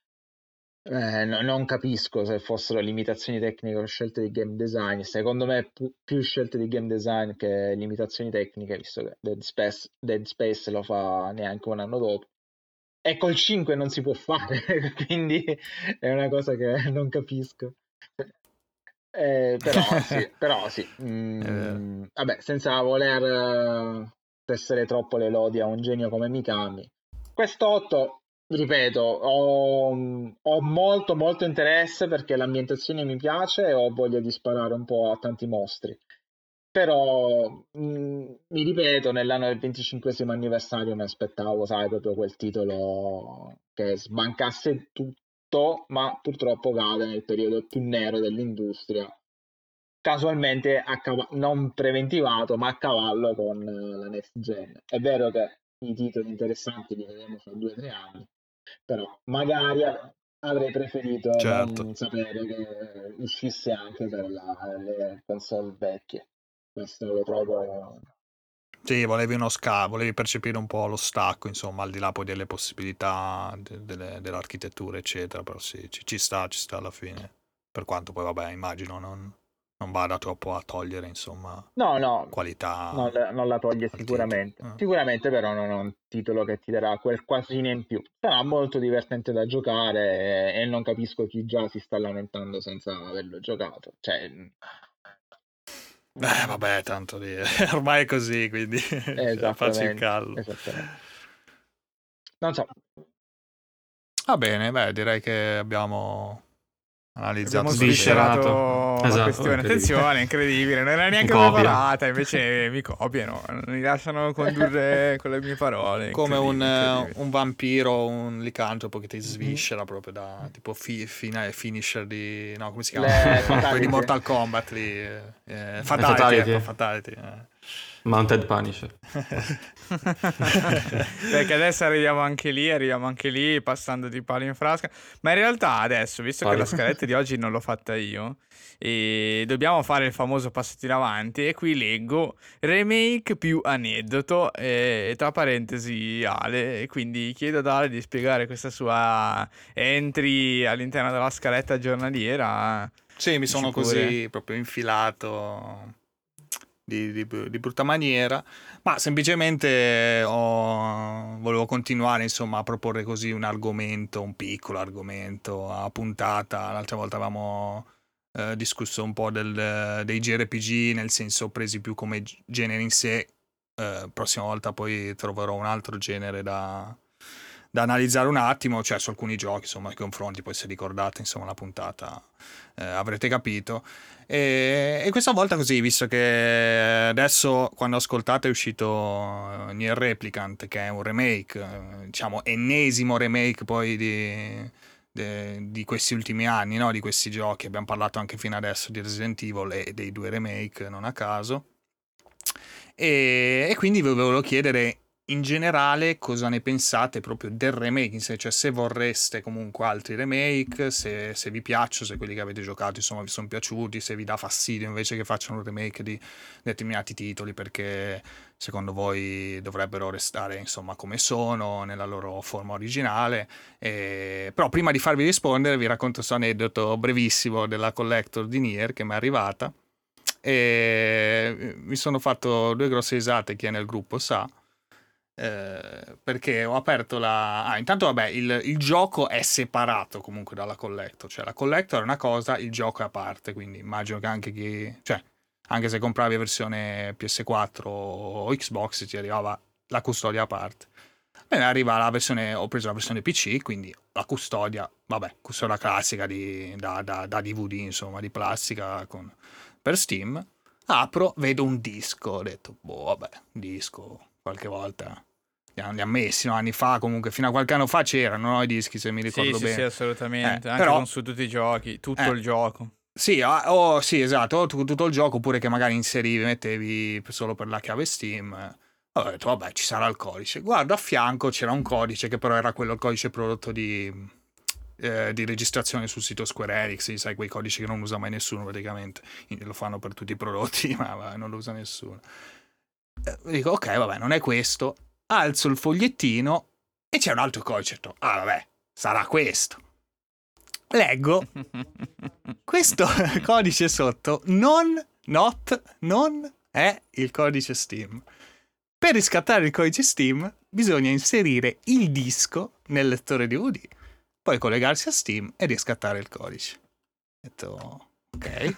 non capisco se fossero limitazioni tecniche o scelte di game design. Secondo me più scelte di game design che limitazioni tecniche, visto che Dead Space lo fa neanche un anno dopo, e col 5 non si può fare, quindi è una cosa che non capisco. Però sì, però sì. Vabbè, senza voler tessere troppo le lodi a un genio come Mikami, quest'otto, ripeto, ho molto molto interesse perché l'ambientazione mi piace e ho voglia di sparare un po' a tanti mostri. Però mi ripeto, nell'anno del 25esimo anniversario mi aspettavo, sai, proprio quel titolo che sbancasse tutto, ma purtroppo cade nel periodo più nero dell'industria, casualmente non preventivato, ma a cavallo con la next gen. È vero che i titoli interessanti li vedremo fra 2 o 3 anni, però magari avrei preferito, certo, non sapere che uscisse anche per le console vecchie. Questo lo trovo. Sì, volevi uno volevi percepire un po' lo stacco, insomma, al di là poi delle possibilità dell'architettura, eccetera. Però sì, ci sta alla fine. Per quanto poi, vabbè, immagino non vada troppo a togliere, insomma, no, qualità. Non la toglie sicuramente. Sicuramente, però, non è un titolo che ti darà quel quasino in più. Sarà molto divertente da giocare e non capisco chi già si sta lamentando senza averlo giocato. Cioè. Vabbè, tanto lì ormai è così, quindi faccio il callo. Non so. Va bene, beh, direi che abbiamo analizzato, sviscerato la questione. Attenzione, incredibile, non era neanche preparata, invece mi copiano, mi lasciano condurre con le mie parole. Come un vampiro, un licantropo che ti sviscera proprio da tipo finisher di, no, come si chiama? Quelli di Mortal Kombat lì, Fatality. Ecco, Fatality. Mounted Punisher. Perché adesso arriviamo anche lì passando di palo in frasca, ma in realtà adesso, visto che la scaletta di oggi non l'ho fatta io e dobbiamo fare il famoso passetto in avanti, e qui leggo remake più aneddoto e tra parentesi Ale, e quindi chiedo ad Ale di spiegare questa sua entry all'interno della scaletta giornaliera. Sì, mi sono così proprio infilato di brutta maniera, ma semplicemente volevo continuare, insomma, a proporre così un piccolo argomento a puntata. L'altra volta avevamo discusso un po' dei JRPG, nel senso presi più come genere in sé. Prossima volta poi troverò un altro genere da analizzare un attimo, cioè su alcuni giochi, insomma, i confronti, poi se ricordate, insomma, la puntata avrete capito. E questa volta così, visto che adesso quando ascoltate è uscito Nier Replicant, che è un remake, diciamo ennesimo remake poi di questi ultimi anni, no? Di questi giochi, abbiamo parlato anche fino adesso di Resident Evil e dei 2 remake, non a caso, e quindi vi volevo chiedere in generale cosa ne pensate proprio del remake, cioè se vorreste comunque altri remake, se vi piacciono, se quelli che avete giocato, insomma, vi sono piaciuti, se vi dà fastidio invece che facciano un remake di determinati titoli perché secondo voi dovrebbero restare, insomma, come sono nella loro forma originale. Però prima di farvi rispondere vi racconto questo aneddoto brevissimo della collector di Nier che mi è arrivata, e mi sono fatto 2 grosse risate, chi è nel gruppo sa. Perché ho aperto intanto, vabbè, il gioco è separato comunque dalla collector, cioè la collector è una cosa, il gioco è a parte, quindi immagino che anche cioè anche se compravi la versione PS4 o Xbox ti arrivava la custodia a parte. Bene, arriva ho preso la versione PC, quindi la custodia, vabbè, custodia classica da DVD, insomma, di plastica per Steam. Apro, vedo un disco, ho detto, boh, vabbè, un disco qualche volta li ha messi, no? Anni fa, comunque fino a qualche anno fa c'erano, no? I dischi, se mi ricordo bene. Sì, assolutamente, anche però, su tutti i giochi, tutto il gioco. Sì, sì, esatto, tutto il gioco, oppure che magari inserivi, mettevi solo per la chiave Steam. Allora ho detto, vabbè, ci sarà il codice. Guardo a fianco, c'era un codice che però era quello, il codice prodotto di registrazione sul sito Square Enix, sai, quei codici che non usa mai nessuno praticamente, lo fanno per tutti i prodotti, ma non lo usa nessuno. Dico, ok, vabbè, non è questo. Alzo il fogliettino e c'è un altro codice. Ah, vabbè, sarà questo. Leggo questo codice sotto. Non è il codice Steam. Per riscattare il codice Steam bisogna inserire il disco nel lettore DVD, poi collegarsi a Steam e riscattare il codice. Ho detto, ok.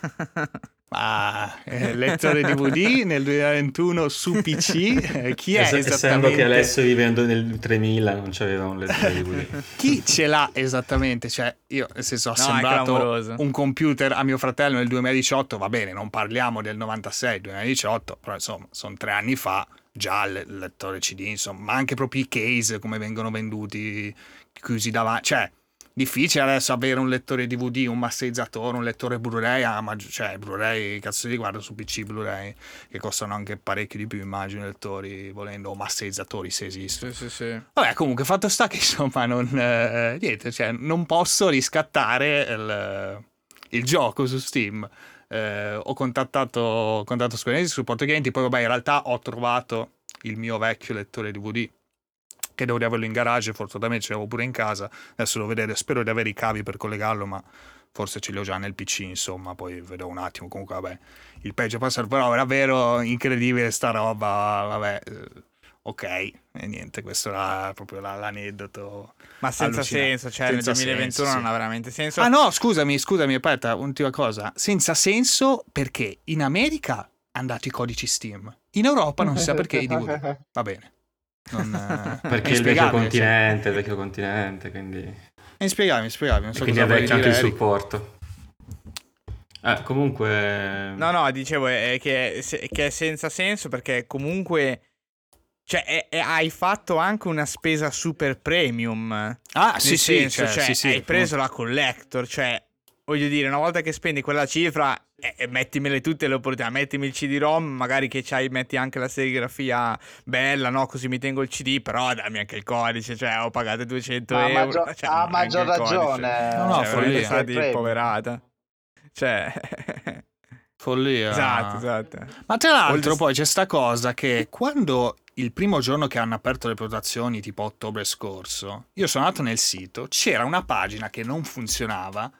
Ma lettore DVD nel 2021 su PC, chi è esattamente? Sembra che Alessio vivendo nel 3000 non c'aveva un lettore DVD. Chi ce l'ha esattamente? Cioè io, nel senso, ho sembrato un computer a mio fratello nel 2018, va bene, non parliamo del 96-2018, però insomma sono 3 anni fa, già il lettore CD, insomma, ma anche proprio i case come vengono venduti chiusi davanti, cioè difficile adesso avere un lettore DVD, un masterizzatore, un lettore Blu-ray, cioè Blu-ray cazzo li guardo su PC Blu-ray che costano anche parecchio di più, immagino, lettori volendo, o masterizzatori se esistono. Sì, sì, sì. Vabbè, comunque fatto sta che insomma non niente, cioè non posso riscattare il gioco su Steam. Ho contattato Square Enix, supporto clienti, poi vabbè in realtà ho trovato il mio vecchio lettore DVD che dovrei averlo in garage, fortunatamente ce l'avevo pure in casa, adesso lo vedrò, spero di avere i cavi per collegarlo, ma forse ce li ho già nel PC, insomma, poi vedo un attimo, comunque vabbè, il peggio è passato, però era vero, incredibile sta roba, vabbè, ok, e niente, questo era proprio l'aneddoto. Ma senza senso, cioè senza nel 2021 senso, non ha veramente senso. Ah no, scusami, aspetta, un'ultima cosa, senza senso perché in America hanno dato i codici Steam, in Europa non si sa perché i DVD, va bene. Non, perché il vecchio continente, cioè. Il vecchio continente, quindi inspiegami, non so quindi cosa avrebbe anche il supporto. Comunque no, dicevo che è senza senso perché comunque cioè hai fatto anche una spesa super premium. Ah, sì, senso, sì, cioè, sì, hai preso la collector, cioè voglio dire, una volta che spendi quella cifra mettimele tutte le opportunità, mettimi il CD-ROM, magari che c'hai, metti anche la serigrafia bella, no? Così mi tengo il CD, però dammi anche il codice, cioè ho pagato 200 euro. Cioè, a maggior ragione. No, follia. È di impoverata. Cioè... follia. Esatto. Ma tra l'altro poi c'è sta cosa che quando il primo giorno che hanno aperto le prenotazioni, tipo ottobre scorso, io sono andato nel sito, c'era una pagina che non funzionava,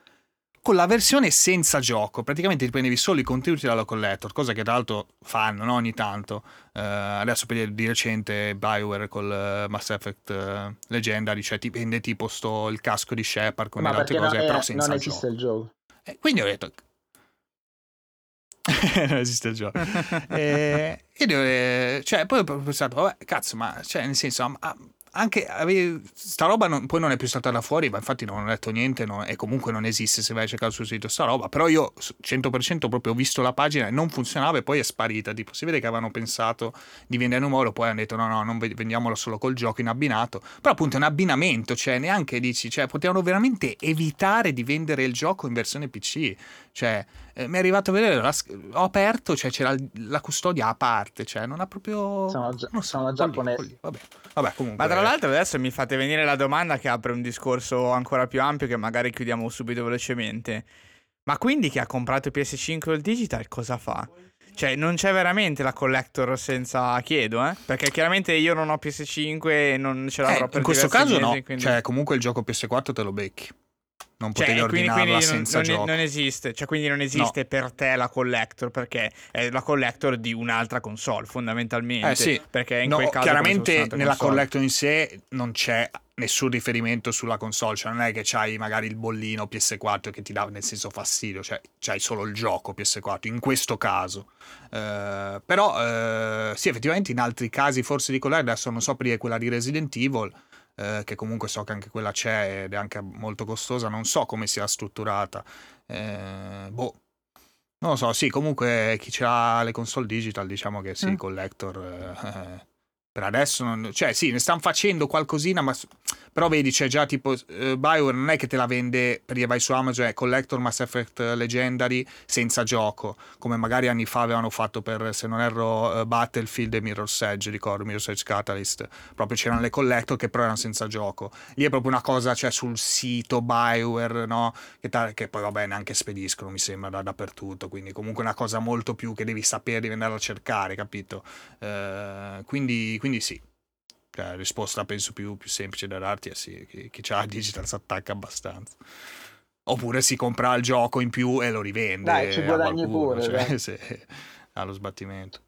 con la versione senza gioco, praticamente ti prendevi solo i contenuti dalla collector, cosa che tra l'altro fanno, no? Ogni tanto. Adesso per di recente BioWare col Mass Effect Legendary, cioè ti prende tipo il casco di Shepard con le altre cose, no, però senza gioco. Non esiste il gioco. Quindi ho detto... non esiste il gioco. Cioè, poi ho pensato, vabbè, cazzo, ma cioè, nel senso... anche sta roba poi non è più saltata fuori, ma infatti non ho letto niente, e comunque non esiste se vai a cercare sul sito sta roba, però io 100% proprio ho visto la pagina e non funzionava e poi è sparita, tipo si vede che avevano pensato di vendere un modo, poi hanno detto no, non vendiamolo solo col gioco in abbinato, però appunto è un abbinamento, cioè neanche dici, cioè potevano veramente evitare di vendere il gioco in versione PC, cioè mi è arrivato a vedere, ho aperto, cioè c'era la custodia a parte, cioè non ha proprio... sono giapponesi. Vabbè, comunque... Ma tra l'altro adesso mi fate venire la domanda che apre un discorso ancora più ampio che magari chiudiamo subito velocemente. Ma quindi chi ha comprato PS5 o il digital cosa fa? Cioè non c'è veramente la collector senza chiedo, perché chiaramente io non ho PS5 e non ce l'avrò per diversi mesi. In questo caso no, quindi... cioè comunque il gioco PS4 te lo becchi. Non potevi ordinarla senza gioco. Non esiste, cioè quindi non esiste per te la collector, perché è la collector di un'altra console fondamentalmente. Sì. Perché in quel caso chiaramente nella collector in sé non c'è nessun riferimento sulla console, cioè non è che c'hai magari il bollino PS4 che ti dà nel senso fastidio, cioè c'hai solo il gioco PS4 in questo caso, però sì, effettivamente in altri casi forse di collector, adesso non so perché quella di Resident Evil, che comunque so che anche quella c'è ed è anche molto costosa, non so come sia strutturata, non lo so, sì, comunque chi ha le console digital diciamo che sì, collector per adesso non, cioè sì, ne stanno facendo qualcosina, ma però vedi c'è già tipo BioWare non è che te la vende perché vai su Amazon è collector Mass Effect Legendary senza gioco, come magari anni fa avevano fatto per, se non erro, Battlefield e Mirror's Edge, ricordo Mirror's Edge Catalyst, proprio c'erano le collector che però erano senza gioco, lì è proprio una cosa, cioè sul sito BioWare, no, che poi va bene anche spediscono mi sembra dappertutto, quindi comunque una cosa molto più che devi sapere, devi andare a cercare, capito, quindi sì, la risposta penso più semplice da darti è sì, chi c'ha digital si attacca abbastanza, oppure si compra il gioco in più e lo rivende, dai, ci guadagni qualcuno, pure, cioè, allo sbattimento.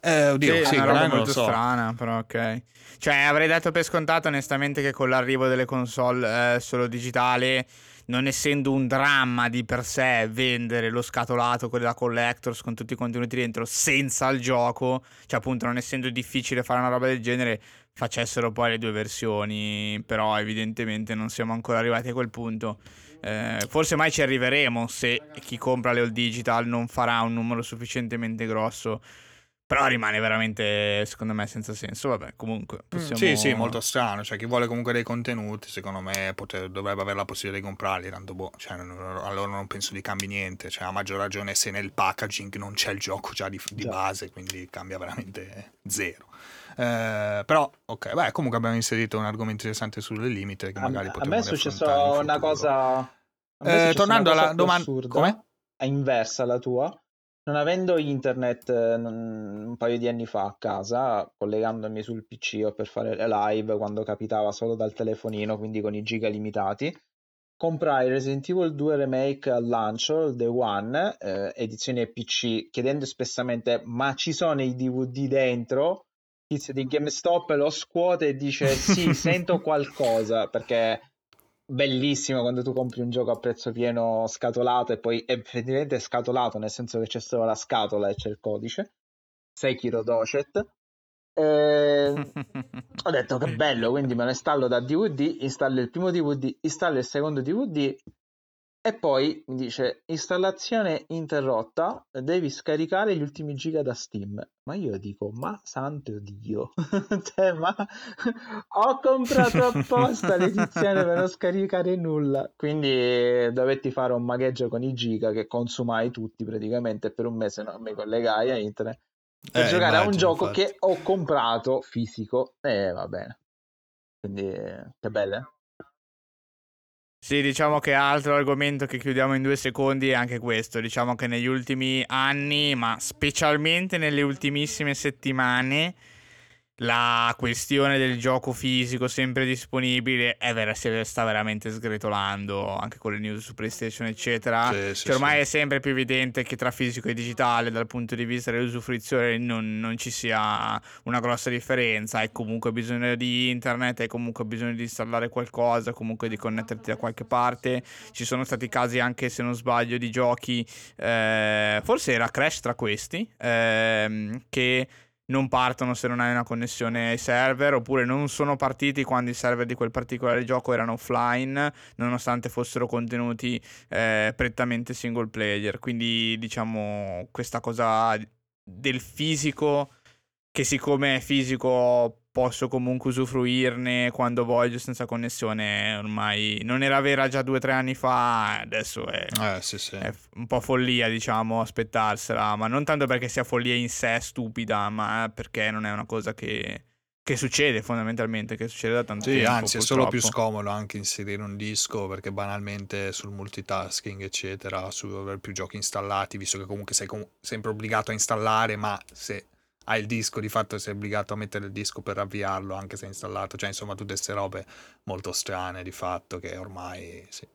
Oddio, sì, è una roba molto strana, però ok. Cioè, avrei dato per scontato onestamente che con l'arrivo delle console solo digitale, non essendo un dramma di per sé vendere lo scatolato con la Collectors con tutti i contenuti dentro senza il gioco, cioè appunto non essendo difficile fare una roba del genere, facessero poi le due versioni. Però evidentemente non siamo ancora arrivati a quel punto. Forse mai ci arriveremo se chi compra le all digital non farà un numero sufficientemente grosso. Però rimane veramente, secondo me, senza senso. Vabbè, comunque possiamo... Sì, sì, molto strano. Cioè, chi vuole comunque dei contenuti, secondo me, dovrebbe avere la possibilità di comprarli. Tanto boh, cioè, allora non penso di cambi niente. Cioè, a maggior ragione se nel packaging non c'è il gioco già di base, quindi cambia veramente zero. Però, ok, beh, comunque abbiamo inserito un argomento interessante sulle limite che magari potremmo affrontare in futuro. Tornando alla domanda... Come? È inversa la tua. Non avendo internet un paio di anni fa a casa, collegandomi sul PC o per fare live quando capitava solo dal telefonino, quindi con i giga limitati, comprai Resident Evil 2 Remake al lancio, The One, edizione PC, chiedendo espressamente ma ci sono i DVD dentro? Il tizio di GameStop lo scuote e dice sì, sento qualcosa, perché... Bellissimo quando tu compri un gioco a prezzo pieno scatolato e poi effettivamente scatolato, nel senso che c'è solo la scatola e c'è il codice. Sekiro Docet. Ho detto che bello, quindi me lo installo da DVD, installo il primo DVD, installo il secondo DVD e poi mi dice installazione interrotta, devi scaricare gli ultimi giga da Steam. Ma io dico, ma santo Dio, cioè, ma ho comprato apposta l'edizione per non scaricare nulla. Quindi dovetti fare un magheggio con i giga che consumai tutti praticamente, per un mese non mi collegai a internet per giocare a un gioco che ho comprato fisico e va bene. Quindi che belle. Sì, diciamo che altro argomento che chiudiamo in 2 secondi è anche questo. Diciamo che negli ultimi anni, ma specialmente nelle ultimissime settimane, la questione del gioco fisico sempre disponibile sta veramente sgretolando, anche con le news su PlayStation eccetera. Sì, ormai sì. È sempre più evidente che tra fisico e digitale dal punto di vista dell'usufruzione non ci sia una grossa differenza. Hai comunque bisogno di internet, hai comunque bisogno di installare qualcosa, comunque di connetterti da qualche parte. Ci sono stati casi anche, se non sbaglio, di giochi, forse era Crash tra questi, che non partono se non hai una connessione ai server, oppure non sono partiti quando i server di quel particolare gioco erano offline, nonostante fossero contenuti prettamente single player. Quindi diciamo questa cosa del fisico, che siccome è fisico posso comunque usufruirne quando voglio senza connessione, ormai non era vera già 2 o 3 anni fa, adesso è un po' follia, diciamo, aspettarsela, ma non tanto perché sia follia in sé stupida, ma perché non è una cosa che succede fondamentalmente, che succede da tanto tempo. Sì, anzi è solo più scomodo anche inserire un disco, perché banalmente sul multitasking eccetera, su aver più giochi installati, visto che comunque sei sempre obbligato a installare, ma se hai il disco di fatto sei obbligato a mettere il disco per avviarlo anche se è installato, cioè insomma tutte queste robe molto strane di fatto che ormai sì,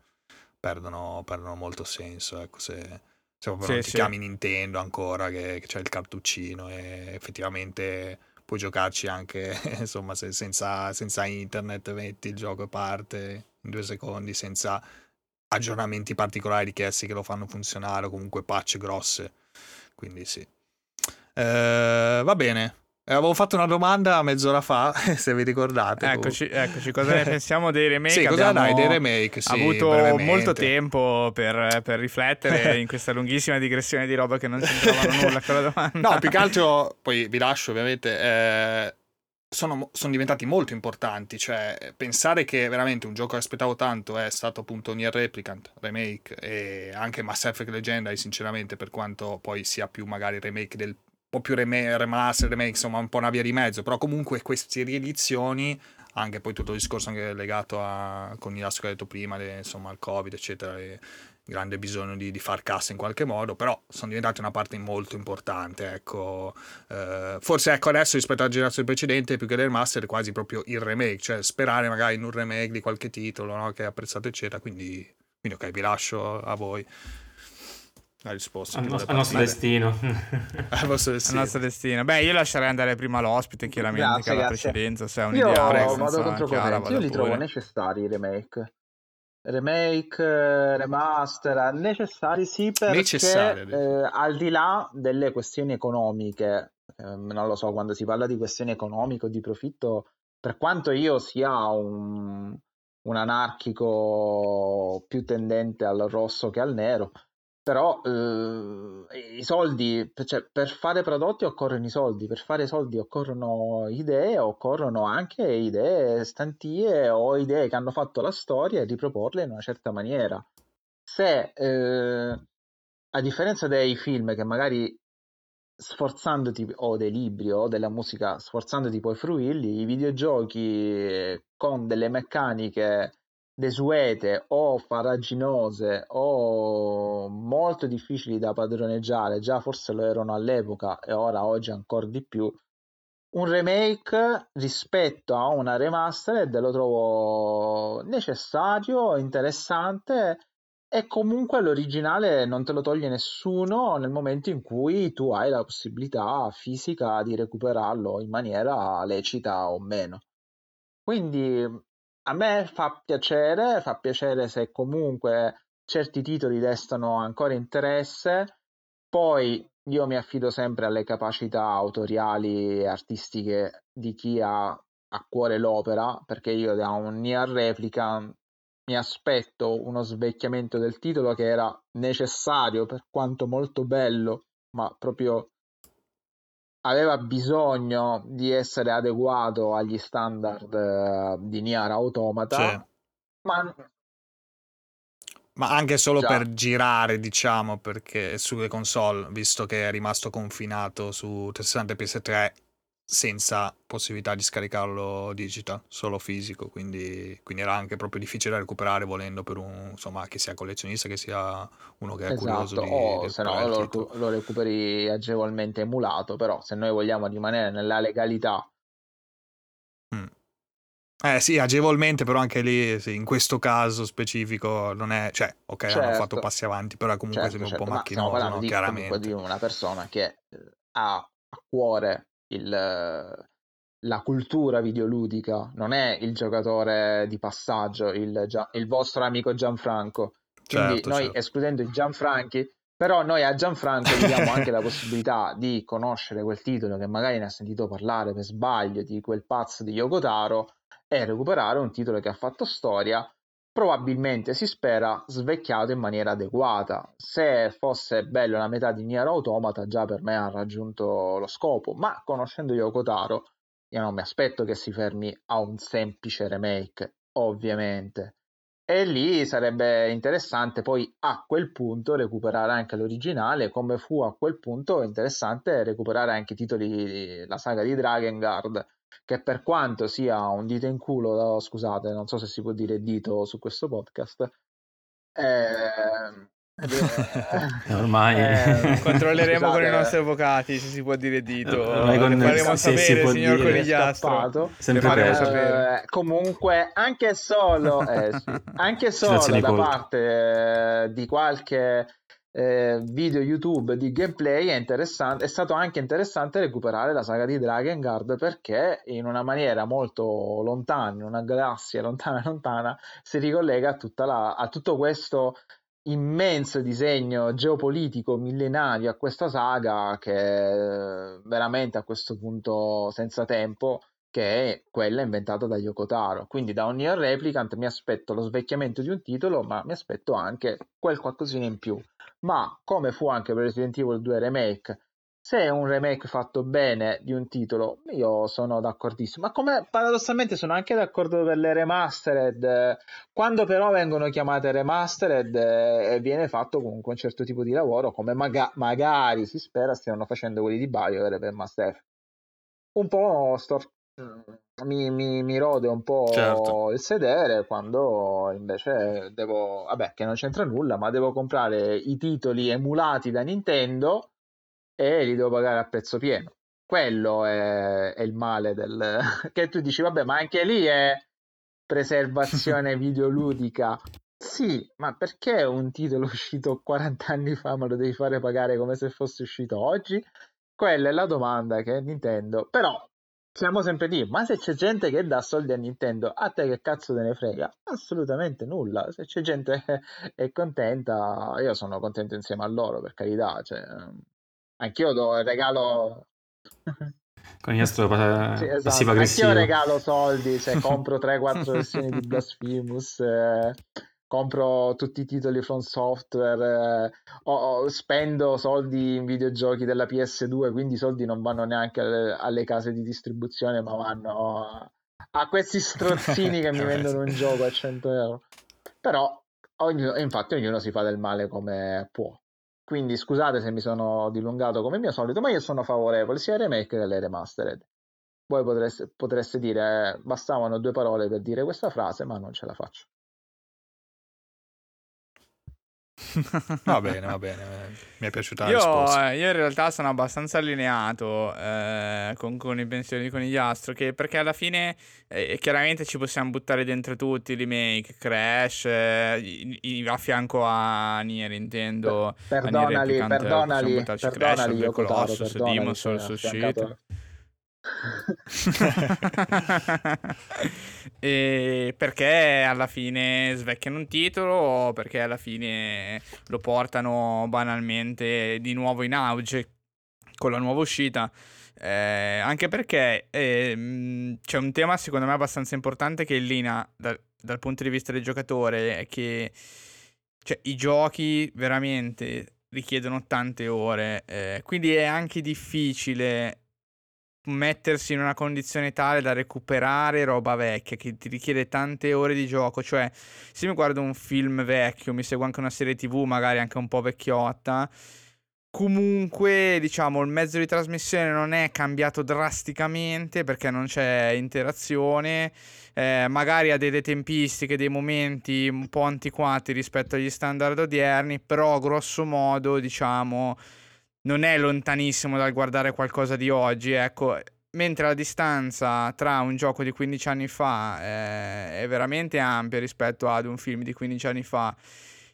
perdono molto senso, ecco. Se proprio non ti chiami Nintendo ancora che c'è il cartuccino e effettivamente puoi giocarci anche insomma senza internet, metti il gioco e parte in 2 secondi senza aggiornamenti particolari richiesti che lo fanno funzionare o comunque patch grosse, quindi sì. Va bene, avevo fatto una domanda mezz'ora fa, se vi ricordate. Eccoci, cosa ne pensiamo dei remake? Sì, cosa dai dei remake? Sì, avuto brevemente molto tempo per riflettere in questa lunghissima digressione di roba che non c'entravano nulla con la domanda. No, più che altro, poi vi lascio ovviamente, sono diventati molto importanti, cioè pensare che veramente un gioco che aspettavo tanto è stato appunto Nier Replicant Remake e anche Mass Effect Legendary, sinceramente, per quanto poi sia più magari remake del un po' più remaster, remake, insomma un po' una via di mezzo, però comunque queste riedizioni, anche poi tutto il discorso anche legato a Conigliastro che ho detto prima, insomma al Covid eccetera, il grande bisogno di far cassa in qualche modo, però sono diventate una parte molto importante, ecco. Forse ecco adesso rispetto alla generazione precedente più che del remaster è quasi proprio il remake, cioè sperare magari in un remake di qualche titolo, no? Che è apprezzato eccetera, quindi ok, vi lascio a voi. la risposta al nostro destino. Al nostro destino. Beh, io lascerei andare prima l'ospite, chiaramente, grazie, che ha la precedenza. Se è un'idea, io li trovo necessari i remake, remaster, necessari sì, perché al di là delle questioni economiche, non lo so, quando si parla di questioni economiche o di profitto, per quanto io sia un anarchico più tendente al rosso che al nero, però i soldi, cioè, per fare prodotti occorrono i soldi, per fare soldi occorrono idee, occorrono anche idee stantie o idee che hanno fatto la storia e riproporle in una certa maniera. Se a differenza dei film che magari sforzandoti, o dei libri o della musica sforzandoti puoi fruirli, i videogiochi con delle meccaniche desuete o farraginose o molto difficili da padroneggiare, già forse lo erano all'epoca e ora oggi ancora di più, un remake rispetto a una remastered lo trovo necessario, interessante, e comunque l'originale non te lo toglie nessuno nel momento in cui tu hai la possibilità fisica di recuperarlo in maniera lecita o meno. Quindi a me fa piacere se comunque certi titoli destano ancora interesse. Poi io mi affido sempre alle capacità autoriali e artistiche di chi ha a cuore l'opera, perché io da un Nier Replicant mi aspetto uno svecchiamento del titolo che era necessario, per quanto molto bello, ma proprio aveva bisogno di essere adeguato agli standard di Nier Automata, cioè, ma anche solo già per girare, diciamo, perché sulle console, visto che è rimasto confinato su 360 e PS3 senza possibilità di scaricarlo digital, solo fisico, quindi era anche proprio difficile da recuperare, volendo, per un, insomma, che sia collezionista, che sia uno che è curioso di, se no lo recuperi agevolmente emulato. Però se noi vogliamo rimanere nella legalità, sì, agevolmente, però anche lì sì, in questo caso specifico non è, cioè, ok, certo, hanno fatto passi avanti, però comunque sembra un po' macchinoso, no? Chiaramente di una persona che ha a cuore la cultura videoludica, non è il giocatore di passaggio, il vostro amico Gianfranco. Quindi certo. Escludendo i Gianfranchi, però noi a Gianfranco gli diamo anche la possibilità di conoscere quel titolo che magari ne ha sentito parlare per sbaglio, di quel pazzo di Yoko Taro, e recuperare un titolo che ha fatto storia, probabilmente si spera svecchiato in maniera adeguata. Se fosse bello la metà di Nier Automata, già per me ha raggiunto lo scopo, ma conoscendo Yoko Taro io non mi aspetto che si fermi a un semplice remake, ovviamente, e lì sarebbe interessante poi a quel punto recuperare anche l'originale, come fu a quel punto interessante recuperare anche i titoli, la saga di Dragon Guard, che per quanto sia un dito in culo, scusate, non so se si può dire dito su questo podcast, ormai controlleremo, scusate, con i nostri avvocati se si può dire dito, faremo sapere, signor Conigliastro, comunque anche solo da parte di qualche video YouTube di gameplay è stato anche interessante recuperare la saga di Dragon Guard, perché in una maniera molto lontana, in una galassia lontana, si ricollega a tutto questo immenso disegno geopolitico millenario, a questa saga che veramente a questo punto senza tempo, che è quella inventata da Yoko Taro. Quindi da Nier Replicant mi aspetto lo svecchiamento di un titolo, ma mi aspetto anche quel qualcosina in più. Ma come fu anche per Resident Evil 2 Remake, se è un remake fatto bene di un titolo, io sono d'accordissimo. Ma come paradossalmente sono anche d'accordo per le remastered, quando però vengono chiamate remastered e viene fatto comunque un certo tipo di lavoro, come magari si spera stiano facendo quelli di BioWare per Master. Un po' mi rode un po' il sedere quando invece devo, vabbè, che non c'entra nulla, ma devo comprare i titoli emulati da Nintendo e li devo pagare a prezzo pieno. Quello è il male del che tu dici, vabbè, ma anche lì è preservazione videoludica. Sì, ma perché un titolo uscito 40 anni fa me lo devi fare pagare come se fosse uscito oggi? Quella è la domanda che Nintendo... Però, siamo sempre lì, ma se c'è gente che dà soldi a Nintendo, a te che cazzo te ne frega? Assolutamente nulla. Se c'è gente che è contenta, io sono contento insieme a loro, per carità. Cioè, anch'io do il regalo... Conigliastro sì, esatto. Anch'io regalo soldi, cioè compro 3-4 versioni di Blasphemous... compro tutti i titoli From Software, spendo soldi in videogiochi della PS2, quindi i soldi non vanno neanche alle case di distribuzione, ma vanno a questi strozzini che mi vendono un gioco a 100 euro. Però, infatti, ognuno si fa del male come può. Quindi scusate se mi sono dilungato come mio solito, ma io sono favorevole sia ai remake che alle remastered. Voi potreste dire, bastavano 2 parole per dire questa frase, ma non ce la faccio. Va bene, mi è piaciuta la risposta. Io in realtà sono abbastanza allineato con i pensieri di Conigliastro, che perché alla fine chiaramente ci possiamo buttare dentro tutti i remake, Crash a fianco a Nier, intendo perdonali, Crash, io Colossus, Demon's Souls, e perché alla fine svecchiano un titolo o perché alla fine lo portano banalmente di nuovo in auge con la nuova uscita, anche perché c'è un tema secondo me abbastanza importante che linea dal punto di vista del giocatore, è che cioè, i giochi veramente richiedono tante ore, quindi è anche difficile mettersi in una condizione tale da recuperare roba vecchia che ti richiede tante ore di gioco. Cioè, se mi guardo un film vecchio, mi seguo anche una serie TV magari anche un po' vecchiotta, comunque diciamo il mezzo di trasmissione non è cambiato drasticamente perché non c'è interazione, magari ha delle tempistiche, dei momenti un po' antiquati rispetto agli standard odierni, però grosso modo diciamo non è lontanissimo dal guardare qualcosa di oggi, ecco. Mentre la distanza tra un gioco di 15 anni fa è veramente ampia rispetto ad un film di 15 anni fa.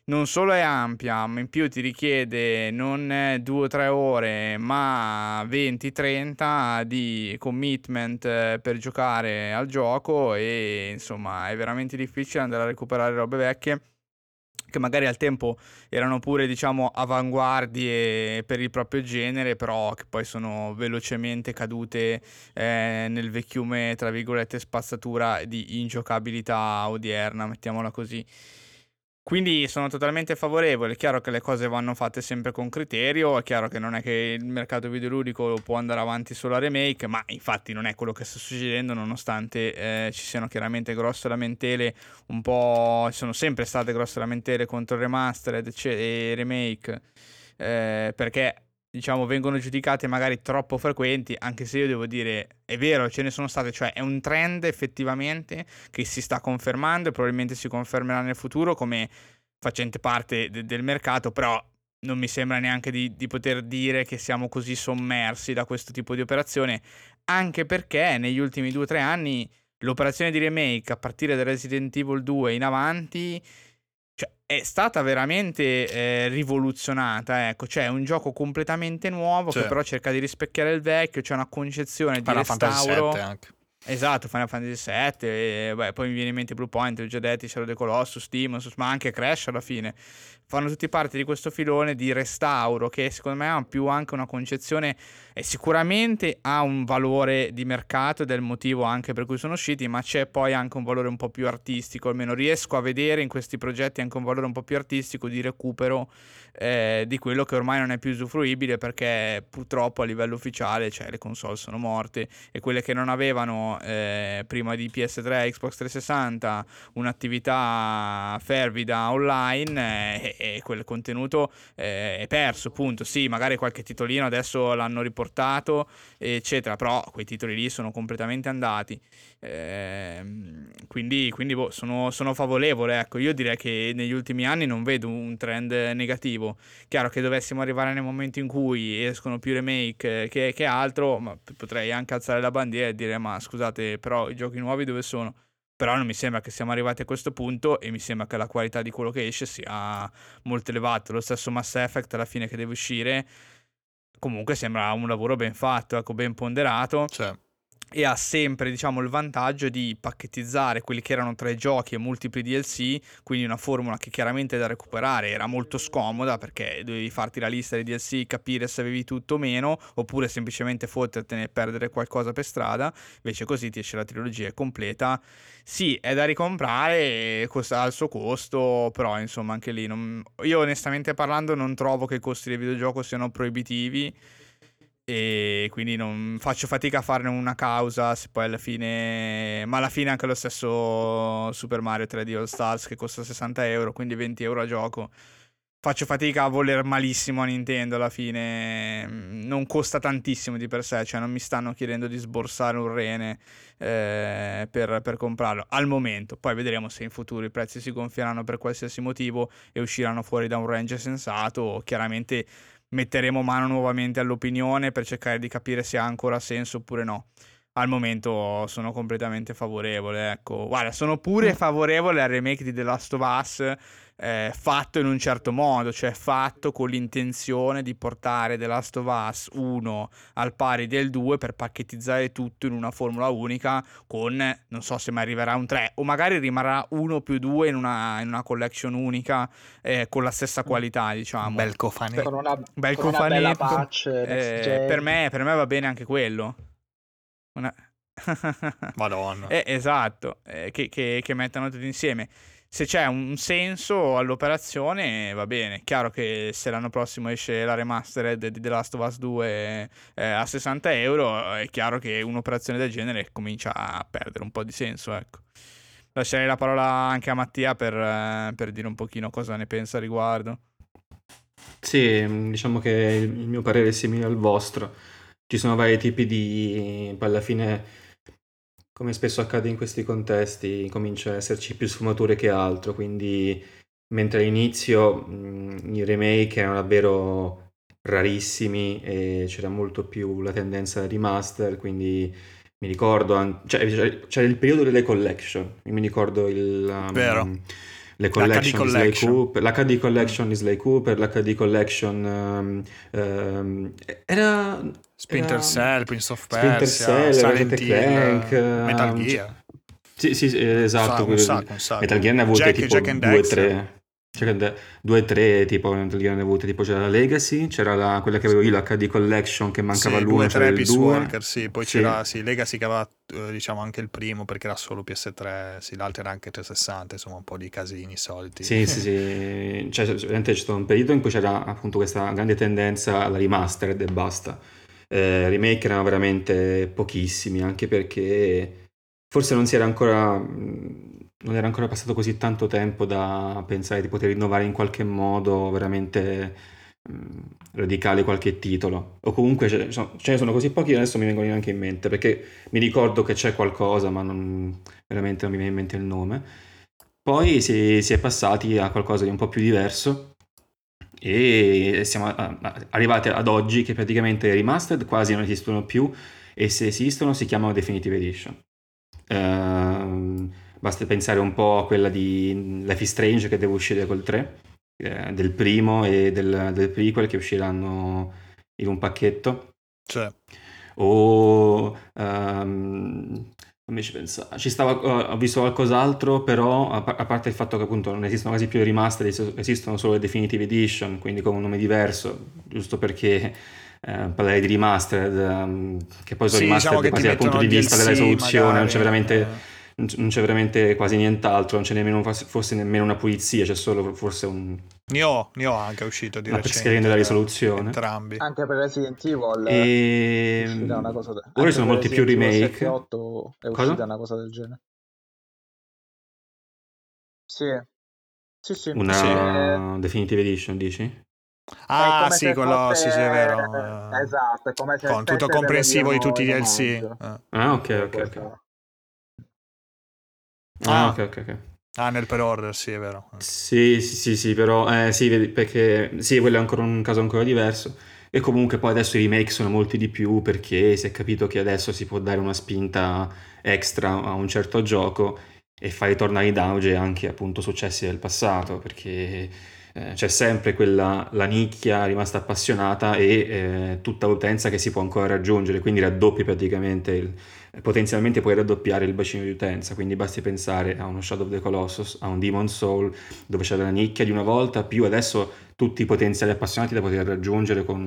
Non solo è ampia, ma in più ti richiede non 2 o 3 ore, ma 20-30 di commitment per giocare al gioco, e insomma è veramente difficile andare a recuperare robe vecchie che magari al tempo erano pure diciamo avanguardie per il proprio genere, però che poi sono velocemente cadute nel vecchiume tra virgolette spazzatura di ingiocabilità odierna, mettiamola così. Quindi sono totalmente favorevole. È chiaro che le cose vanno fatte sempre con criterio, è chiaro che non è che il mercato videoludico può andare avanti solo a remake, ma infatti non è quello che sta succedendo, nonostante ci siano chiaramente grosse lamentele, un po' ci sono sempre state grosse lamentele contro remastered e remake, perché diciamo vengono giudicate magari troppo frequenti, anche se io devo dire è vero, ce ne sono state, cioè è un trend effettivamente che si sta confermando e probabilmente si confermerà nel futuro come facente parte del mercato, però non mi sembra neanche di poter dire che siamo così sommersi da questo tipo di operazione, anche perché negli ultimi 2 o 3 anni l'operazione di remake a partire da Resident Evil 2 in avanti è stata veramente rivoluzionata, ecco, cioè un gioco completamente nuovo, cioè, che però cerca di rispecchiare il vecchio, c'è cioè una concezione Final di restauro. Final Fantasy 7 anche. Esatto, Final Fantasy 7, poi mi viene in mente Blue Point, ho già detto, Shadow of the Colossus, Demon's, ma anche Crash alla fine. Fanno tutti parte di questo filone di restauro che secondo me ha più anche una concezione e sicuramente ha un valore di mercato ed è il motivo anche per cui sono usciti, ma c'è poi anche un valore un po' più artistico, almeno riesco a vedere in questi progetti anche un valore un po' più artistico di recupero di quello che ormai non è più usufruibile, perché purtroppo a livello ufficiale cioè, le console sono morte e quelle che non avevano prima di PS3 e Xbox 360 un'attività fervida online, e quel contenuto è perso, punto. Sì, magari qualche titolino adesso l'hanno riportato eccetera, però quei titoli lì sono completamente andati, quindi boh, sono favorevole, ecco. Io direi che negli ultimi anni non vedo un trend negativo. Chiaro che dovessimo arrivare nel momento in cui escono più remake che altro, ma potrei anche alzare la bandiera e dire ma scusate, però i giochi nuovi dove sono? però non mi sembra che siamo arrivati a questo punto e mi sembra che la qualità di quello che esce sia molto elevata. Lo stesso Mass Effect alla fine che deve uscire comunque sembra un lavoro ben fatto, ecco, ben ponderato. C'è. E ha sempre, diciamo, il vantaggio di pacchettizzare quelli che erano tre giochi e multipli DLC, quindi una formula che chiaramente è da recuperare, era molto scomoda perché dovevi farti la lista dei DLC, capire se avevi tutto o meno, oppure semplicemente fottertene e perdere qualcosa per strada. Invece così ti esce la trilogia completa. Sì, è da ricomprare, costa al suo costo, però insomma anche lì non... io onestamente parlando non trovo che i costi del videogioco siano proibitivi e quindi non faccio fatica a farne una causa, se poi alla fine, ma alla fine anche lo stesso Super Mario 3D All Stars che costa 60€, quindi 20 euro a gioco, faccio fatica a voler malissimo a Nintendo. Alla fine non costa tantissimo di per sé, cioè non mi stanno chiedendo di sborsare un rene per comprarlo al momento. Poi vedremo se in futuro i prezzi si gonfieranno per qualsiasi motivo e usciranno fuori da un range sensato. Chiaramente metteremo mano nuovamente all'opinione per cercare di capire se ha ancora senso oppure no. Al momento sono completamente favorevole, ecco. Guarda, sono pure favorevole al remake di The Last of Us, fatto in un certo modo, cioè fatto con l'intenzione di portare The Last of Us 1 al pari del 2 per pacchettizzare tutto in una formula unica, con, non so se mai arriverà un 3 o magari rimarrà 1 più 2 in una collection unica, con la stessa qualità, diciamo. Bel cofanetto, con una bella patch, per me va bene anche quello. Madonna. Esatto, che mettano tutti insieme. Se c'è un senso all'operazione va bene. Chiaro che se l'anno prossimo esce la remastered di The Last of Us 2 a 60€, è chiaro che un'operazione del genere comincia a perdere un po' di senso, ecco. Lascerei la parola anche a Mattia per dire un pochino cosa ne pensa al riguardo. Sì, diciamo che il mio parere è simile al vostro. Ci sono vari tipi di... alla fine, come spesso accade in questi contesti, comincia a esserci più sfumature che altro, quindi mentre all'inizio i remake erano davvero rarissimi e c'era molto più la tendenza al remaster, quindi mi ricordo... cioè, c'era il periodo delle collection, mi ricordo il... Vero. Le collection di Sly Cooper, l'HD collection di Sly Cooper, l'HD collection era Splinter Cell, Prince of Persia, Silent Hill, Metal Gear. Sì, esatto, un sacco. Metal Gear ne ha avuto tipo 2-3, tipo Metal Gear ne ha avuto tipo, c'era la Legacy, c'era quella che avevo io, l'HD collection che mancava l'1, c'era il 2 Walker, sì, poi sì. C'era sì, Legacy che aveva diciamo anche il primo perché era solo PS3, sì, l'altro era anche 360, insomma un po' di casini soliti. Sì. Cioè, veramente c'è stato un periodo in cui c'era appunto questa grande tendenza alla remastered e basta. Remake erano veramente pochissimi, anche perché forse non era ancora passato così tanto tempo da pensare di poter innovare in qualche modo veramente radicale qualche titolo, o comunque ce ne sono così pochi che adesso mi vengono neanche in mente, perché mi ricordo che c'è qualcosa ma veramente non mi viene in mente il nome. Poi si è passati a qualcosa di un po' più diverso e siamo arrivati ad oggi che praticamente i remastered quasi non esistono più, e se esistono si chiamano Definitive Edition. Basta pensare un po' a quella di Life is Strange che deve uscire col 3, del primo e del prequel che usciranno in un pacchetto. Cioè. O non ci pensavo. Ci stava, ho visto qualcos'altro, però a parte il fatto che appunto non esistono quasi più i remaster, esistono solo le Definitive Edition, quindi con un nome diverso, giusto perché parlare di remastered, che poi sono remastered diciamo quasi dal punto di vista della risoluzione, non c'è veramente... Non c'è veramente quasi nient'altro, non c'è nemmeno forse nemmeno una pulizia, c'è solo forse un... Nioh anche è uscito di recente della risoluzione. Entrambi. Anche per Resident Evil è uscita una cosa... Ora sono molti più remake. 8 è uscita una cosa del genere. Sì. Una Definitive Edition, dici? Ah sì, quello sì, è vero. Esatto, è come se con tutto comprensivo di tutti gli DLC. Ah, ok. Ah, ok. Ah, nel pre-order, sì, è vero. Sì, però sì, perché sì, quello è ancora un caso ancora diverso. E comunque poi adesso i remake sono molti di più perché si è capito che adesso si può dare una spinta extra a un certo gioco e fai tornare in auge anche appunto successi del passato, perché c'è sempre quella, la nicchia rimasta appassionata e tutta l'utenza che si può ancora raggiungere, quindi raddoppi praticamente potenzialmente puoi raddoppiare il bacino di utenza, quindi basti pensare a uno Shadow of the Colossus, a un Demon's Souls, dove c'era la nicchia di una volta, più adesso tutti i potenziali appassionati da poter raggiungere con un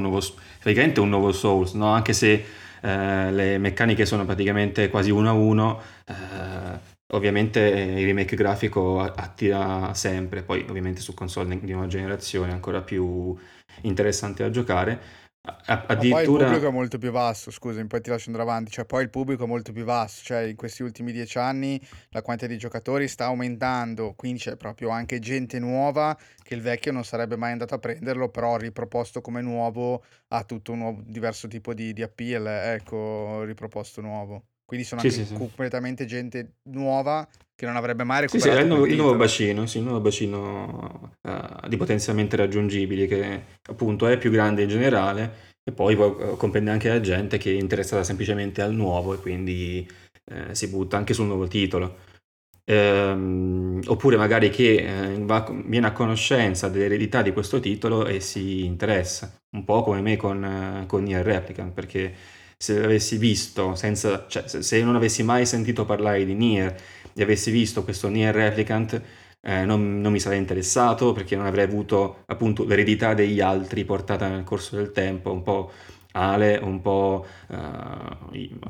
nuovo praticamente un nuovo Souls, no? Anche se le meccaniche sono praticamente quasi uno a uno, ovviamente il remake grafico attira sempre, poi ovviamente su console di nuova generazione ancora più interessante da giocare. Addirittura... Poi il pubblico è molto più vasto, scusa, poi ti lascio andare avanti, cioè poi il pubblico è molto più vasto, cioè in questi ultimi 10 anni la quantità di giocatori sta aumentando, quindi c'è proprio anche gente nuova che il vecchio non sarebbe mai andato a prenderlo, però riproposto come nuovo ha tutto un nuovo, diverso tipo di appeal, ecco, riproposto nuovo. Quindi sono anche completamente gente nuova che non avrebbe mai recuperato. Sì, il nuovo bacino di potenzialmente raggiungibili, che appunto è più grande in generale, e poi comprende anche la gente che è interessata semplicemente al nuovo e quindi si butta anche sul nuovo titolo. Oppure magari che viene a conoscenza dell'eredità di questo titolo e si interessa, un po' come me con Nier Replicant, perché... se avessi visto, se non avessi mai sentito parlare di Nier e avessi visto questo Nier Replicant, non mi sarei interessato, perché non avrei avuto appunto l'eredità degli altri portata nel corso del tempo, un po' Ale, un po'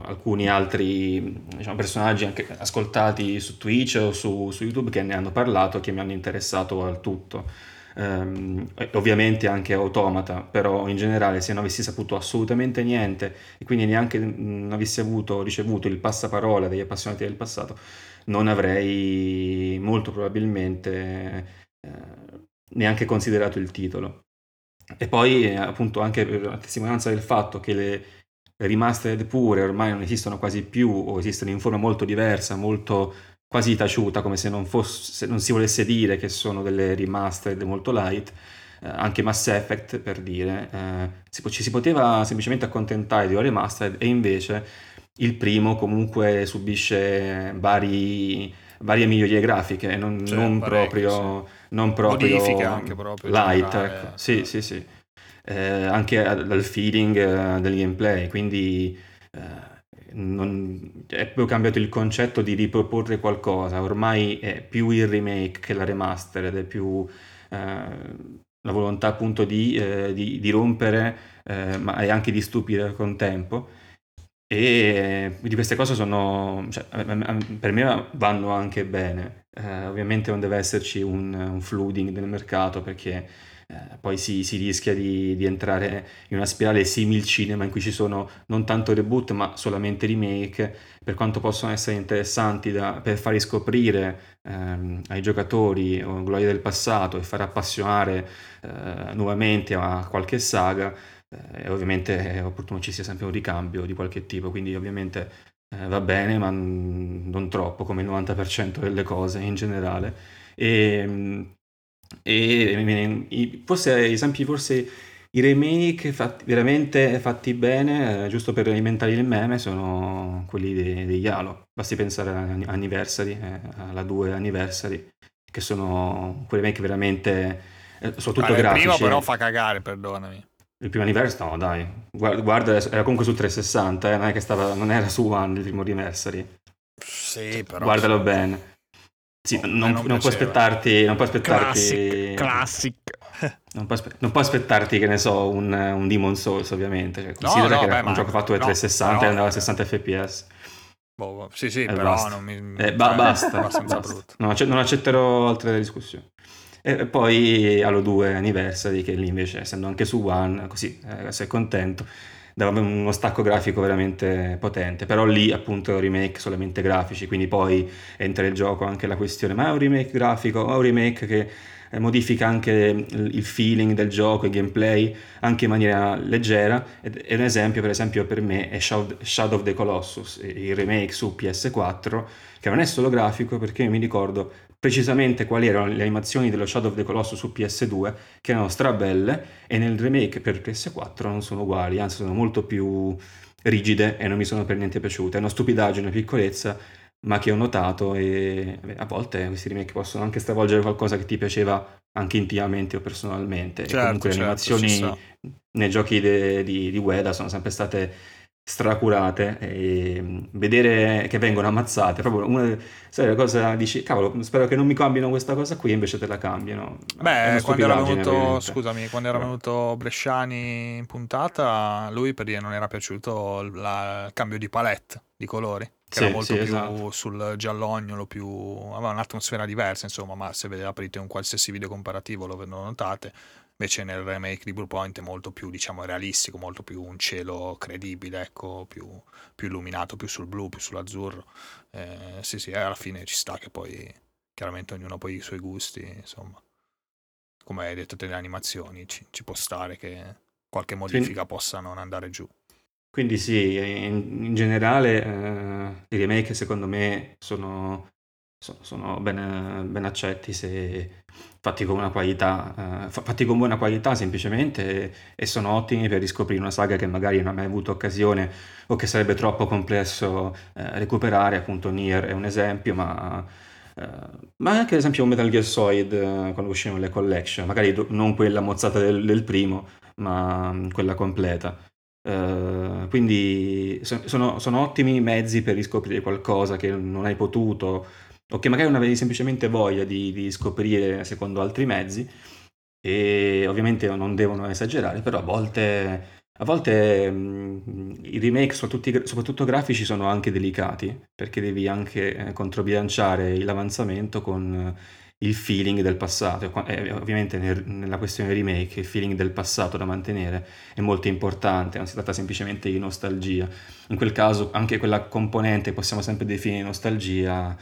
alcuni altri, diciamo, personaggi anche ascoltati su Twitch o su YouTube che ne hanno parlato, che mi hanno interessato al tutto. Ovviamente anche Automata, però in generale se non avessi saputo assolutamente niente e quindi neanche non avessi ricevuto il passaparola degli appassionati del passato, non avrei molto probabilmente neanche considerato il titolo. E poi appunto anche per la testimonianza del fatto che le remastered pure ormai non esistono quasi più, o esistono in forma molto diversa, molto quasi taciuta, come se non si volesse dire che sono delle remastered molto light, anche Mass Effect per dire, ci si poteva semplicemente accontentare di una remastered, e invece il primo comunque subisce varie migliorie grafiche, non proprio modifiche anche proprio light, generale, ecco. Sì. Anche dal feeling del gameplay, quindi... è proprio cambiato il concetto di riproporre qualcosa, ormai è più il remake che la remastered, è più la volontà appunto di rompere, ma è anche di stupire con tempo, e di queste cose per me vanno anche bene. Ovviamente non deve esserci un flooding del mercato, perché poi si rischia di entrare in una spirale simil cinema, in cui ci sono non tanto reboot ma solamente remake, per quanto possono essere interessanti per far riscoprire ai giocatori gloria del passato e far appassionare nuovamente a qualche saga, e ovviamente è opportuno ci sia sempre un ricambio di qualche tipo, quindi ovviamente va bene, ma non troppo, come il 90% delle cose in generale. E forse i remake veramente fatti bene, giusto per alimentare il meme, sono quelli degli Halo. Basti pensare alla 2 Anniversary, che sono quei remake veramente soprattutto grafici. Il primo però fa cagare, perdonami. Il primo Anniversary? No, dai. Guarda, era comunque su 360, non era su One il primo Anniversary. Sì, però... Guardalo bene. Sì, non puoi aspettarti. Non puoi aspettarti. Classic. Non puoi aspettarti, che ne so, un Demon's Souls, ovviamente. Cioè, considera che era un gioco fatto da 360 e andava a 60 FPS. Sì, però basta. Basta. Brutto. Non accetterò altre discussioni. E poi Halo 2 Anniversary, che lì invece, essendo anche su One, così sei contento, dava uno stacco grafico veramente potente, però lì appunto remake solamente grafici, quindi poi entra in gioco anche la questione, ma è un remake grafico, è un remake che modifica anche il feeling del gioco, il gameplay, anche in maniera leggera. E un esempio, per esempio, per me è Shadow of the Colossus, il remake su PS4, che non è solo grafico, perché mi ricordo precisamente quali erano le animazioni dello Shadow of the Colossus su PS2, che erano strabelle, e nel remake per PS4 non sono uguali, anzi sono molto più rigide e non mi sono per niente piaciute. È una stupidaggine, una piccolezza, ma che ho notato, e beh, a volte questi remake possono anche stravolgere qualcosa che ti piaceva anche intimamente o personalmente. Certo, e comunque certo, le animazioni nei giochi di Ueda sono sempre state stracurate, e vedere che vengono ammazzate proprio una, sai, la cosa, dici cavolo, spero che non mi cambino questa cosa qui, invece te la cambiano. Beh, quando era venuto ovviamente. Scusami, quando era venuto Bresciani in puntata, lui per dire non era piaciuto il cambio di palette di colori, che sì, era molto più esatto. sul giallognolo, più aveva un'atmosfera diversa, insomma. Ma se vedete, aprite un qualsiasi video comparativo lo notate. Invece nel remake di Blue Point è molto più, diciamo, realistico, molto più un cielo credibile, ecco, più illuminato, più sul blu, più sull'azzurro. Sì, alla fine ci sta che poi chiaramente ognuno ha poi i suoi gusti, insomma. Come hai detto te, le animazioni ci può stare che qualche modifica possa non andare giù. Quindi sì, in generale i remake secondo me sono ben accetti se fatti con una qualità, fatti con buona qualità semplicemente, e sono ottimi per riscoprire una saga che magari non ha mai avuto occasione o che sarebbe troppo complesso recuperare. Appunto Nier è un esempio, ma anche ad esempio un Metal Gear Solid, quando uscivano le collection, magari non quella mozzata del primo, ma quella completa. Quindi sono ottimi mezzi per riscoprire qualcosa che non hai potuto, o che magari non avevi semplicemente voglia di scoprire secondo altri mezzi. E ovviamente non devono esagerare, però a volte i remake, soprattutto grafici, sono anche delicati, perché devi anche controbilanciare l'avanzamento con il feeling del passato. Ovviamente nella questione remake il feeling del passato da mantenere è molto importante, non si tratta semplicemente di nostalgia. In quel caso anche quella componente che possiamo sempre definire nostalgia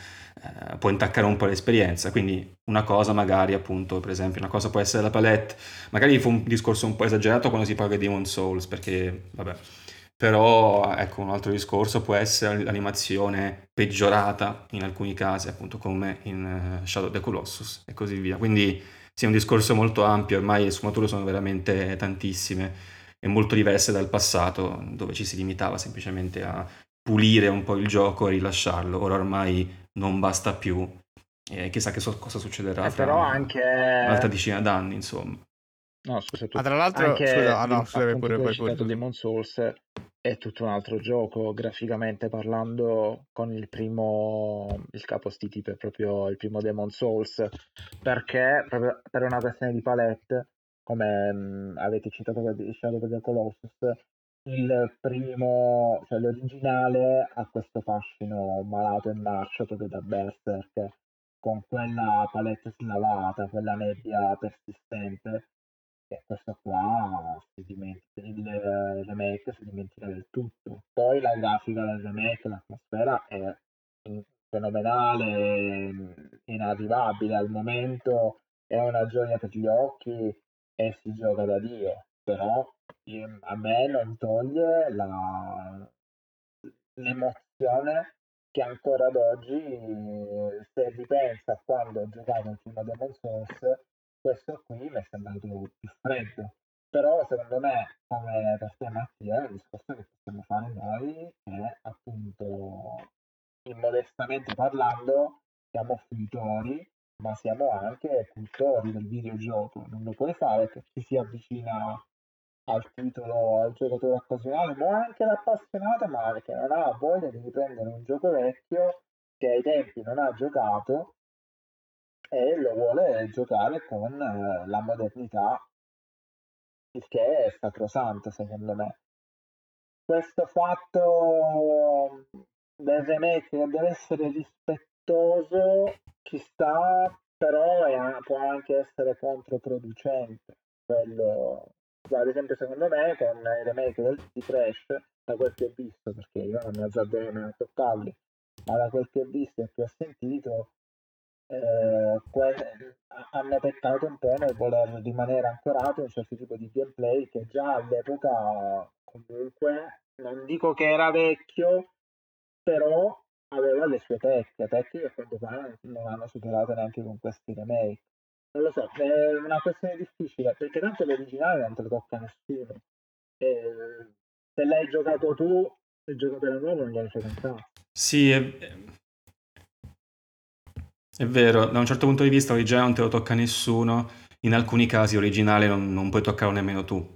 può intaccare un po' l'esperienza. Quindi una cosa magari, appunto, per esempio, una cosa può essere la palette. Magari fu un discorso un po' esagerato quando si parla di Demon's Souls, perché vabbè, però ecco, un altro discorso può essere l'animazione peggiorata in alcuni casi, appunto come in Shadow of the Colossus e così via. Quindi sì, è un discorso molto ampio, ormai le sfumature sono veramente tantissime e molto diverse dal passato, dove ci si limitava semplicemente a pulire un po' il gioco e rilasciarlo. Ora ormai non basta più, chissà che cosa succederà però anche un'altra decina d'anni, insomma. No, scusa, tra l'altro anche, scusa, Demon's Souls è tutto un altro gioco graficamente parlando, con il capostipite proprio il primo Demon's Souls, perché proprio per una questione di palette, come avete citato Shadow of the Colossus, il primo, cioè l'originale, ha questo fascino malato e marcio proprio da Berserk, con quella palette slavata, quella nebbia persistente, e questo qua il remake si dimentica del tutto. Poi la grafica del remake, l'atmosfera è fenomenale, inarrivabile al momento, è una gioia per gli occhi e si gioca da Dio, però a me non toglie l'emozione che ancora ad oggi, se ripensa a quando ho giocato il primo Demon's Souls, questo qui mi è sembrato più freddo. Però secondo me, come per te Mattia, il discorso che possiamo fare noi è, appunto, immodestamente parlando, siamo fruitori, ma siamo anche cultori del videogioco. Non lo puoi fare che ci si avvicina al titolo, al giocatore occasionale, ma anche l'appassionato, ma che non ha voglia di riprendere un gioco vecchio che ai tempi non ha giocato e lo vuole giocare con la modernità, il che è sacrosanto secondo me. Questo fatto del remake deve essere rispettoso, ci sta, però può anche essere controproducente. Quello, ad esempio, secondo me con i remake di Crash, da quel che ho visto, perché io non mi azzarderei a toccarli, ma da quel che ho visto e che ho sentito, hanno peccato un po' nel voler rimanere ancorato a un certo tipo di gameplay che già all'epoca, comunque, non dico che era vecchio, però aveva le sue tecniche che quando pare non hanno superato neanche con questi remake. Non lo so, è una questione difficile, perché tanto l'originale non te lo tocca nessuno. Se l'hai giocato tu, il giocatore nuovo non gliene frega un cazzo. Sì, È vero, da un certo punto di vista originale non te lo tocca nessuno, in alcuni casi originale non puoi toccarlo nemmeno tu,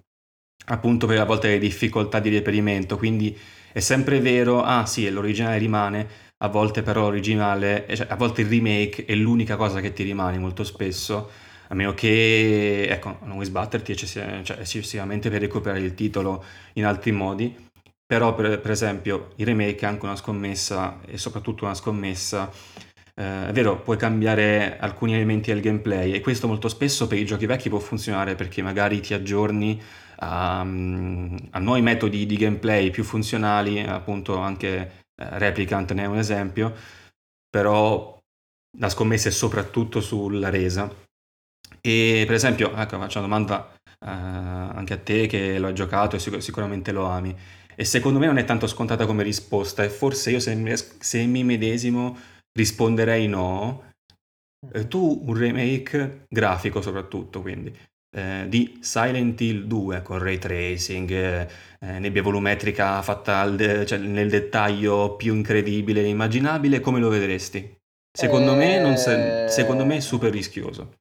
appunto per a volte le difficoltà di reperimento, quindi è sempre vero, ah sì, l'originale rimane, a volte però l'originale, cioè, a volte il remake è l'unica cosa che ti rimane molto spesso, a meno che, ecco, non vuoi sbatterti eccessivamente per recuperare il titolo in altri modi, però per esempio il remake è anche una scommessa, e soprattutto una scommessa, è vero, puoi cambiare alcuni elementi del gameplay, e questo molto spesso per i giochi vecchi può funzionare perché magari ti aggiorni a nuovi metodi di gameplay più funzionali, appunto anche Replicant ne è un esempio, però la scommessa è soprattutto sulla resa. E per esempio, ecco, faccio una domanda anche a te che lo hai giocato e sicuramente lo ami, e secondo me non è tanto scontata come risposta, e forse io se mi medesimo risponderei no. Tu un remake grafico soprattutto, quindi di Silent Hill 2 con ray tracing, nebbia volumetrica fatta nel dettaglio più incredibile e immaginabile, come lo vedresti? Secondo me è super rischioso,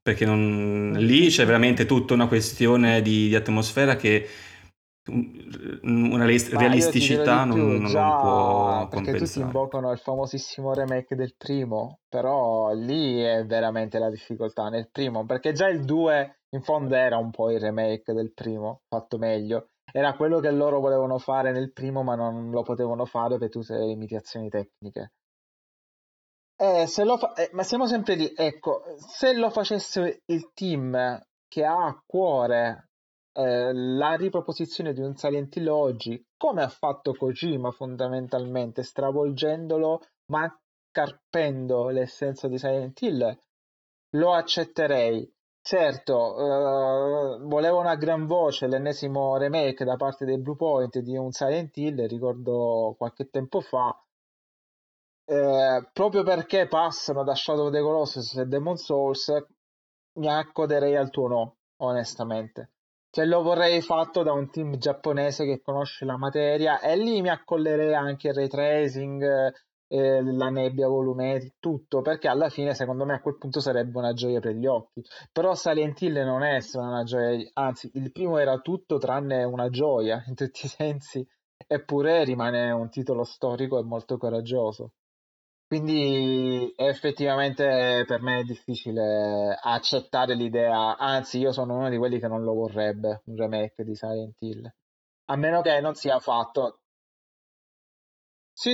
perché lì c'è veramente tutta una questione di atmosfera che una realisticità non può compensare. Perché tutti invocano il famosissimo remake del primo, però lì è veramente la difficoltà nel primo, perché già il 2 in fondo era un po' il remake del primo fatto meglio, era quello che loro volevano fare nel primo ma non lo potevano fare per tutte le limitazioni tecniche. Ma siamo sempre lì, ecco, se lo facesse il team che ha a cuore la riproposizione di un Silent Hill oggi, come ha fatto Kojima fondamentalmente, stravolgendolo ma carpendo l'essenza di Silent Hill, lo accetterei. Certo, volevano a gran voce l'ennesimo remake da parte dei Blue Point di un Silent Hill, ricordo qualche tempo fa, proprio perché passano da Shadow of the Colossus e Demon's Souls, mi accoderei al tuo no, onestamente. Cioè, lo vorrei fatto da un team giapponese che conosce la materia, e lì mi accollerei anche il ray tracing, la nebbia volumetrica, tutto, perché alla fine secondo me a quel punto sarebbe una gioia per gli occhi. Però Silent Hill non è una gioia, anzi il primo era tutto tranne una gioia in tutti i sensi, eppure rimane un titolo storico e molto coraggioso. Quindi effettivamente per me è difficile accettare l'idea, anzi io sono uno di quelli che non lo vorrebbe, un remake di Silent Hill, a meno che non sia fatto. Sì,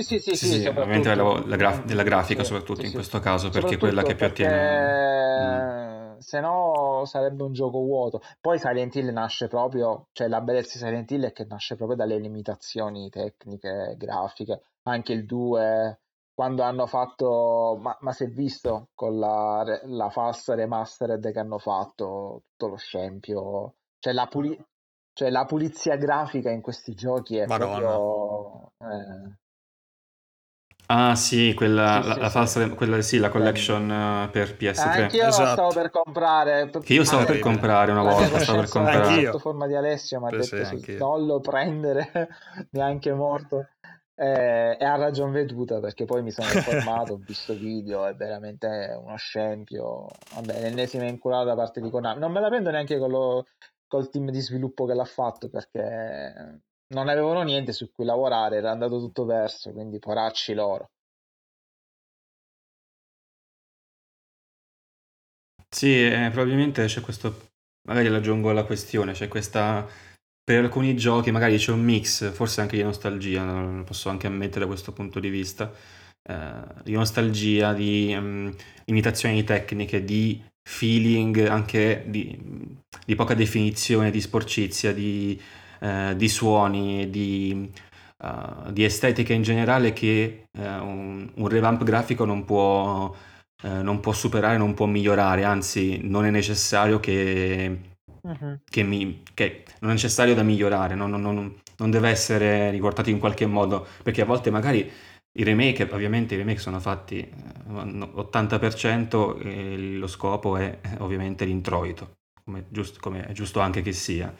ovviamente della grafica, sì, soprattutto sì, in questo caso, perché quella che più attiene. Se no sarebbe un gioco vuoto. Poi Silent Hill nasce proprio, cioè la bellezza di Silent Hill è che nasce proprio dalle limitazioni tecniche, grafiche, anche il 2... Quando hanno fatto, ma si è visto con la falsa remastered che hanno fatto, tutto lo scempio, cioè la pulizia grafica in questi giochi è proprio. Ah sì, la collection per PS3. Anch'io stavo per comprare. Che io stavo per comprare una volta, sotto forma di Alessio, ma ha detto sì, non lo prendere, neanche morto. È a ragion veduta, perché poi mi sono informato, ho visto video, è veramente uno scempio. Vabbè, l'ennesima inculata da parte di Konami. Non me la prendo neanche col team di sviluppo che l'ha fatto, perché non avevano niente su cui lavorare, era andato tutto perso, quindi poracci loro. Sì, probabilmente c'è questo, magari aggiungo alla questione, c'è questa, per alcuni giochi magari c'è un mix, forse anche di nostalgia, posso anche ammettere da questo punto di vista, di nostalgia, di imitazioni tecniche, di feeling, anche di poca definizione, di sporcizia, di suoni, di estetica in generale, che un revamp grafico non può superare, non può migliorare, anzi non è necessario che non è necessario da migliorare, non deve essere riportato in qualche modo, perché a volte magari i remake sono fatti 80%, e lo scopo è ovviamente l'introito, come è giusto anche che sia.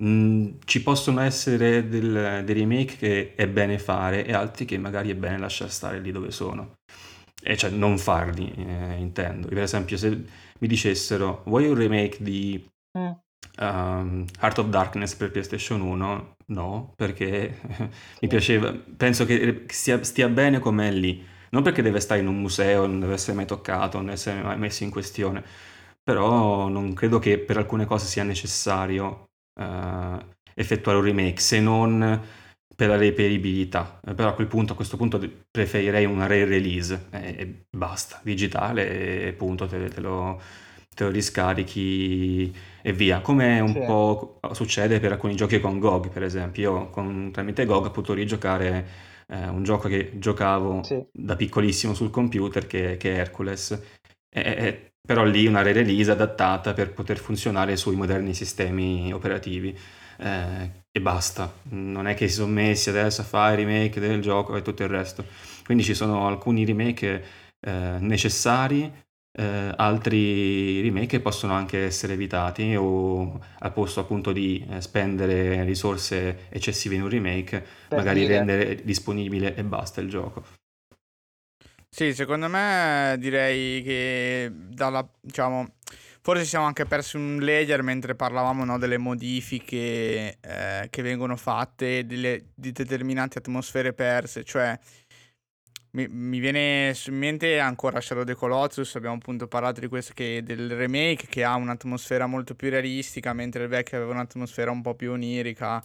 Ci possono essere dei remake che è bene fare e altri che magari è bene lasciar stare lì dove sono. e cioè non farli, intendo. Per esempio, se mi dicessero vuoi un remake di Heart of Darkness per PlayStation 1, no, perché mi piaceva, penso che stia bene com'è lì, non perché deve stare in un museo, non deve essere mai toccato, non deve essere mai messo in questione, però non credo che per alcune cose sia necessario effettuare un remake, se non per la reperibilità. Però a questo punto preferirei una re-release e basta, digitale e punto, te lo riscarichi e via, come un po' succede per alcuni giochi con GOG, per esempio. Io tramite GOG ho potuto rigiocare un gioco che giocavo da piccolissimo sul computer, che è Hercules, però lì una re-release adattata per poter funzionare sui moderni sistemi operativi. E basta, non è che si sono messi adesso a fare remake del gioco e tutto il resto. Quindi ci sono alcuni remake necessari, altri remake possono anche essere evitati, o al posto appunto di spendere risorse eccessive in un remake, magari rendere disponibile e basta il gioco. Sì, secondo me direi che forse siamo anche persi un layer mentre parlavamo, no, delle modifiche che vengono fatte di determinate atmosfere perse. Cioè mi viene in mente ancora Shadow of the Colossus, abbiamo appunto parlato di questo, che del remake, che ha un'atmosfera molto più realistica, mentre il vecchio aveva un'atmosfera un po' più onirica,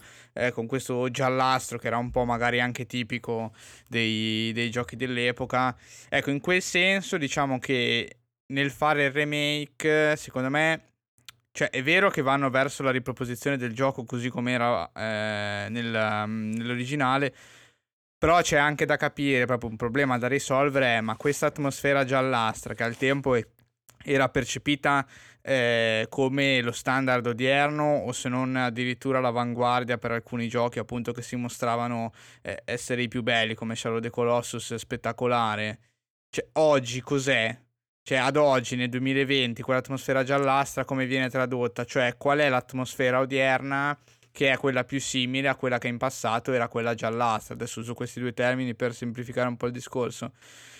con questo giallastro che era un po' magari anche tipico dei giochi dell'epoca. Ecco, in quel senso diciamo che nel fare il remake, secondo me, cioè è vero che vanno verso la riproposizione del gioco così come era nell'originale, però c'è anche da capire, proprio un problema da risolvere, ma questa atmosfera giallastra che al tempo era percepita come lo standard odierno, o se non addirittura l'avanguardia per alcuni giochi appunto che si mostravano essere i più belli, come Shadow of the Colossus, spettacolare. Cioè oggi cos'è? Cioè ad oggi nel 2020 quell'atmosfera giallastra come viene tradotta? Cioè qual è l'atmosfera odierna che è quella più simile a quella che in passato era quella giallastra? Adesso uso questi due termini per semplificare un po' il discorso.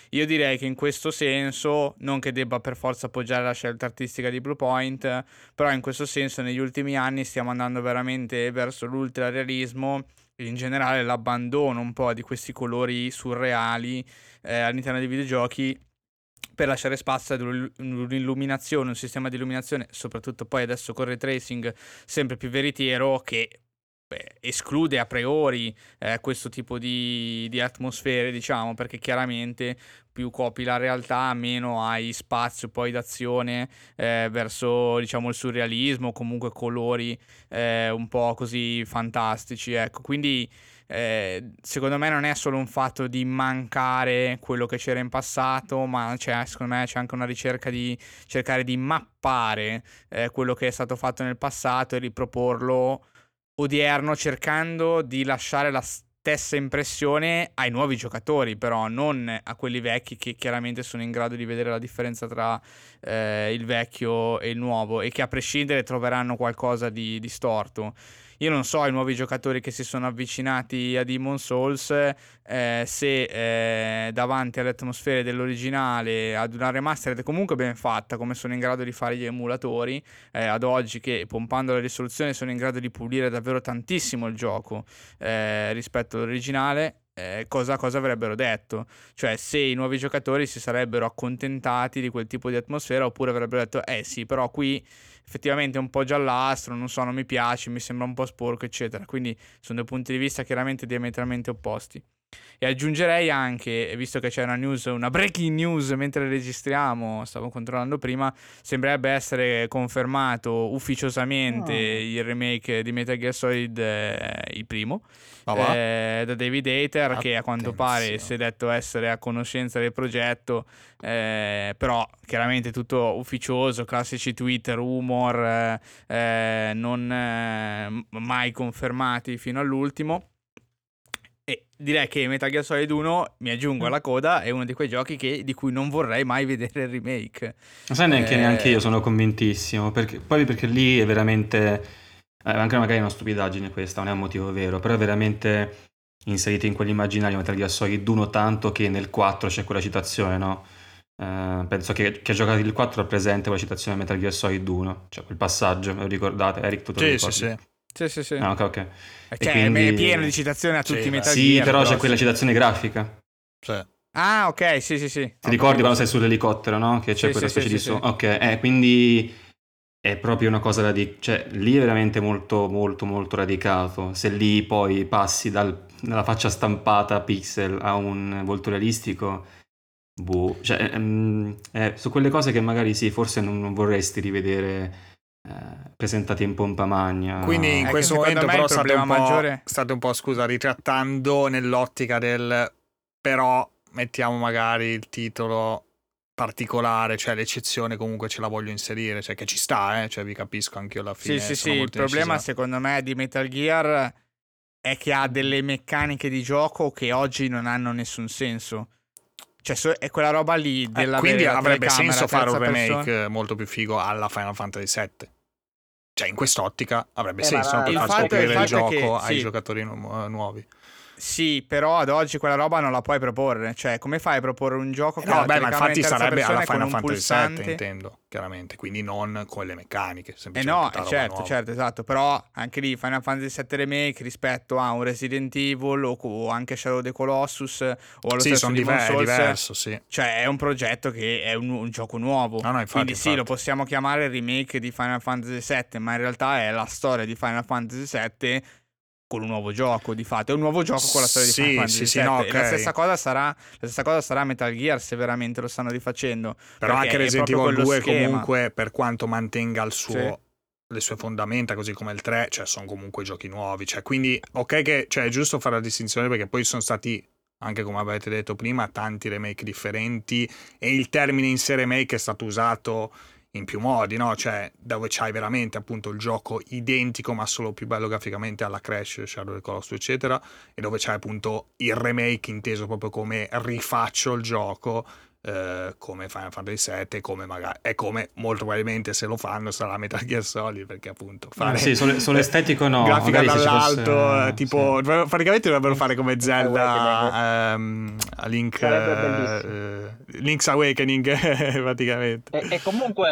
Io direi che in questo senso, non che debba per forza appoggiare la scelta artistica di Blue Point, però in questo senso negli ultimi anni stiamo andando veramente verso l'ultrarealismo, in generale l'abbandono un po' di questi colori surreali all'interno dei videogiochi, per lasciare spazio ad un'illuminazione, un sistema di illuminazione, soprattutto poi adesso con ray tracing, sempre più veritiero, che esclude a priori questo tipo di atmosfere, diciamo, perché chiaramente più copi la realtà, meno hai spazio poi d'azione verso, diciamo, il surrealismo, comunque colori un po' così fantastici, ecco. Quindi secondo me non è solo un fatto di mancare quello che c'era in passato, ma secondo me c'è anche una ricerca di cercare di mappare quello che è stato fatto nel passato e riproporlo odierno, cercando di lasciare la stessa impressione ai nuovi giocatori, però non a quelli vecchi, che chiaramente sono in grado di vedere la differenza tra il vecchio e il nuovo, e che a prescindere troveranno qualcosa di storto. Io non so, i nuovi giocatori che si sono avvicinati a Demon's Souls, se davanti alle atmosfere dell'originale, ad una remastered comunque ben fatta, come sono in grado di fare gli emulatori ad oggi, che pompando la risoluzione sono in grado di pulire davvero tantissimo il gioco rispetto all'originale, cosa avrebbero detto? Cioè se i nuovi giocatori si sarebbero accontentati di quel tipo di atmosfera, oppure avrebbero detto sì, però qui effettivamente è un po' giallastro, non so, non mi piace, mi sembra un po' sporco, eccetera. Quindi sono due punti di vista chiaramente diametralmente opposti. E aggiungerei anche, visto che c'è una breaking news mentre registriamo, stavo controllando prima, sembrerebbe essere confermato ufficiosamente il remake di Metal Gear Solid, il primo, da David Hayter, che a quanto pare si è detto essere a conoscenza del progetto, però chiaramente tutto ufficioso, classici tweet, rumor, non mai confermati fino all'ultimo. E direi che Metal Gear Solid 1, mi aggiungo alla coda, è uno di quei giochi di cui non vorrei mai vedere il remake. Non sai neanche io sono convintissimo, perché lì è veramente, anche magari è una stupidaggine questa, non è un motivo vero, però è veramente inseriti in quell'immaginario Metal Gear Solid 1, tanto che nel 4 c'è quella citazione, no? Penso che chi ha giocato il 4 ha presente quella citazione Metal Gear Solid 1, cioè quel passaggio, me lo ricordate? Eric, tu te lo ricordi? Sì. Ah, ok. Cioè, quindi... è pieno di citazioni a tutti i Metal Gear. Sì, però c'è quella citazione grafica. Sì. Ah, ok, sì. Ti ricordi quando sei sull'elicottero, no? Che c'è quella specie di suono. Ok, quindi è proprio una cosa da dire. Cioè, lì è veramente molto, molto, molto radicato. Se lì poi passi dalla faccia stampata pixel a un volto realistico, boh. Cioè, su quelle cose che magari sì, forse non vorresti rivedere presentate in pompa magna. Quindi in questo momento però state un po', scusa, ritrattando nell'ottica del... però... mettiamo magari il titolo particolare, cioè l'eccezione comunque ce la voglio inserire, cioè che ci sta, cioè vi capisco anch'io alla fine. Sì, il problema secondo me di Metal Gear è che ha delle meccaniche di gioco che oggi non hanno nessun senso. Cioè è quella roba lì della quindi avrebbe senso fare un remake molto più figo alla Final Fantasy 7. Cioè in quest'ottica avrebbe senso per far scoprire il gioco ai giocatori nuovi. Sì, però ad oggi quella roba non la puoi proporre. Cioè, come fai a proporre un gioco che ma infatti sarebbe alla Final Fantasy VII, intendo, chiaramente. Quindi non con le meccaniche, semplicemente certo, esatto. Però anche lì Final Fantasy VII Remake rispetto a un Resident Evil o anche Shadow of the Colossus o allo stesso Demon's Souls, diverso, sì. Cioè è un progetto che è un gioco nuovo. No, infatti, quindi sì, lo possiamo chiamare remake di Final Fantasy VII, ma in realtà è la storia di Final Fantasy VII con un nuovo gioco, di fatto è un nuovo gioco con la storia di Final Fantasy VII. No, okay. la stessa cosa sarà Metal Gear, se veramente lo stanno rifacendo, però anche Resident Evil 2 schema. Comunque per quanto mantenga le sue fondamenta, così come il 3, cioè sono comunque giochi nuovi, cioè quindi ok che cioè, è giusto fare la distinzione, perché poi sono stati, anche come avete detto prima, tanti remake differenti e il termine in sé remake è stato usato in più modi, no? Cioè, dove c'hai veramente appunto il gioco identico ma solo più bello graficamente alla Crash, Shadow of the Colossus, eccetera, e dove c'hai appunto il remake inteso proprio come rifaccio il gioco, come Final Fantasy VII, come magari è come molto probabilmente se lo fanno sarà Metal Gear Solid, perché appunto fare sull'estetico no, grafica dall'alto fosse... tipo praticamente dovrebbero fare come Zelda Link's Awakening praticamente e comunque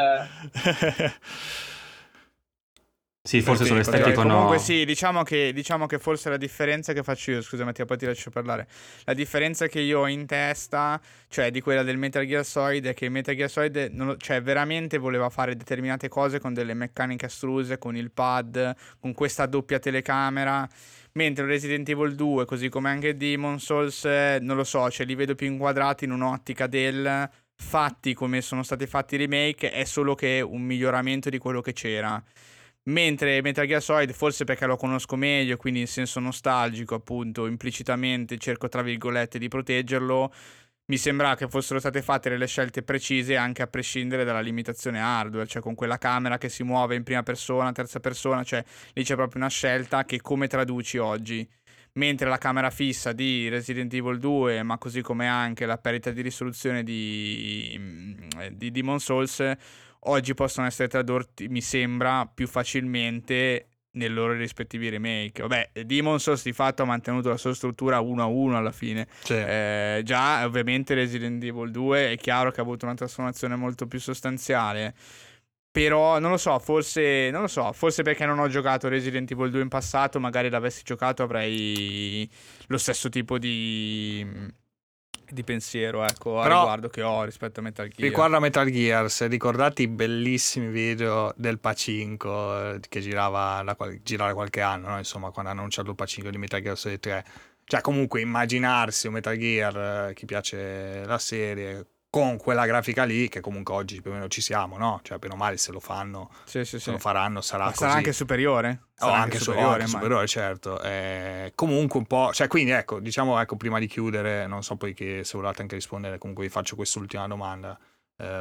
sì, forse sull'estetico no. Comunque sì, diciamo che forse la differenza che faccio io, scusa Mattia, poi ti lascio parlare. La differenza che io ho in testa, cioè di quella del Metal Gear Solid, è che Metal Gear Solid cioè veramente voleva fare determinate cose con delle meccaniche astruse, con il pad, con questa doppia telecamera, mentre Resident Evil 2, così come anche Demon's Souls, non lo so, cioè li vedo più inquadrati in un'ottica del fatti come sono stati fatti i remake, è solo che un miglioramento di quello che c'era. Mentre Metal Gear Solid, forse perché lo conosco meglio, quindi in senso nostalgico appunto, implicitamente cerco tra virgolette di proteggerlo, mi sembra che fossero state fatte delle scelte precise anche a prescindere dalla limitazione hardware, cioè con quella camera che si muove in prima persona, terza persona, cioè lì c'è proprio una scelta che come traduci oggi. Mentre la camera fissa di Resident Evil 2, ma così come anche la parità di risoluzione di Demon's Souls, oggi possono essere tradotti, mi sembra, più facilmente nei loro rispettivi remake. Vabbè, Demon's Souls di fatto ha mantenuto la sua struttura 1-1 alla fine. Sì. Già, ovviamente, Resident Evil 2 è chiaro che ha avuto una trasformazione molto più sostanziale. Però, non lo so, forse perché non ho giocato Resident Evil 2 in passato, magari l'avessi giocato avrei lo stesso tipo di pensiero, ecco, però, a riguardo che ho rispetto a Metal Gear. Riguardo a Metal Gear, se ricordate i bellissimi video del Pacinco che girava qualche anno, no? Insomma, quando hanno annunciato il Pacinco di Metal Gear Solid 3, cioè comunque immaginarsi un Metal Gear, chi piace la serie, con quella grafica lì, che comunque oggi più o meno ci siamo, no? Cioè, meno male se lo fanno, se lo faranno sarà così. Sarà anche superiore? Sarà anche superiore, certo. Comunque un po'... Cioè, quindi, ecco, diciamo, ecco, prima di chiudere, non so poi che se volete anche rispondere, comunque vi faccio quest'ultima domanda,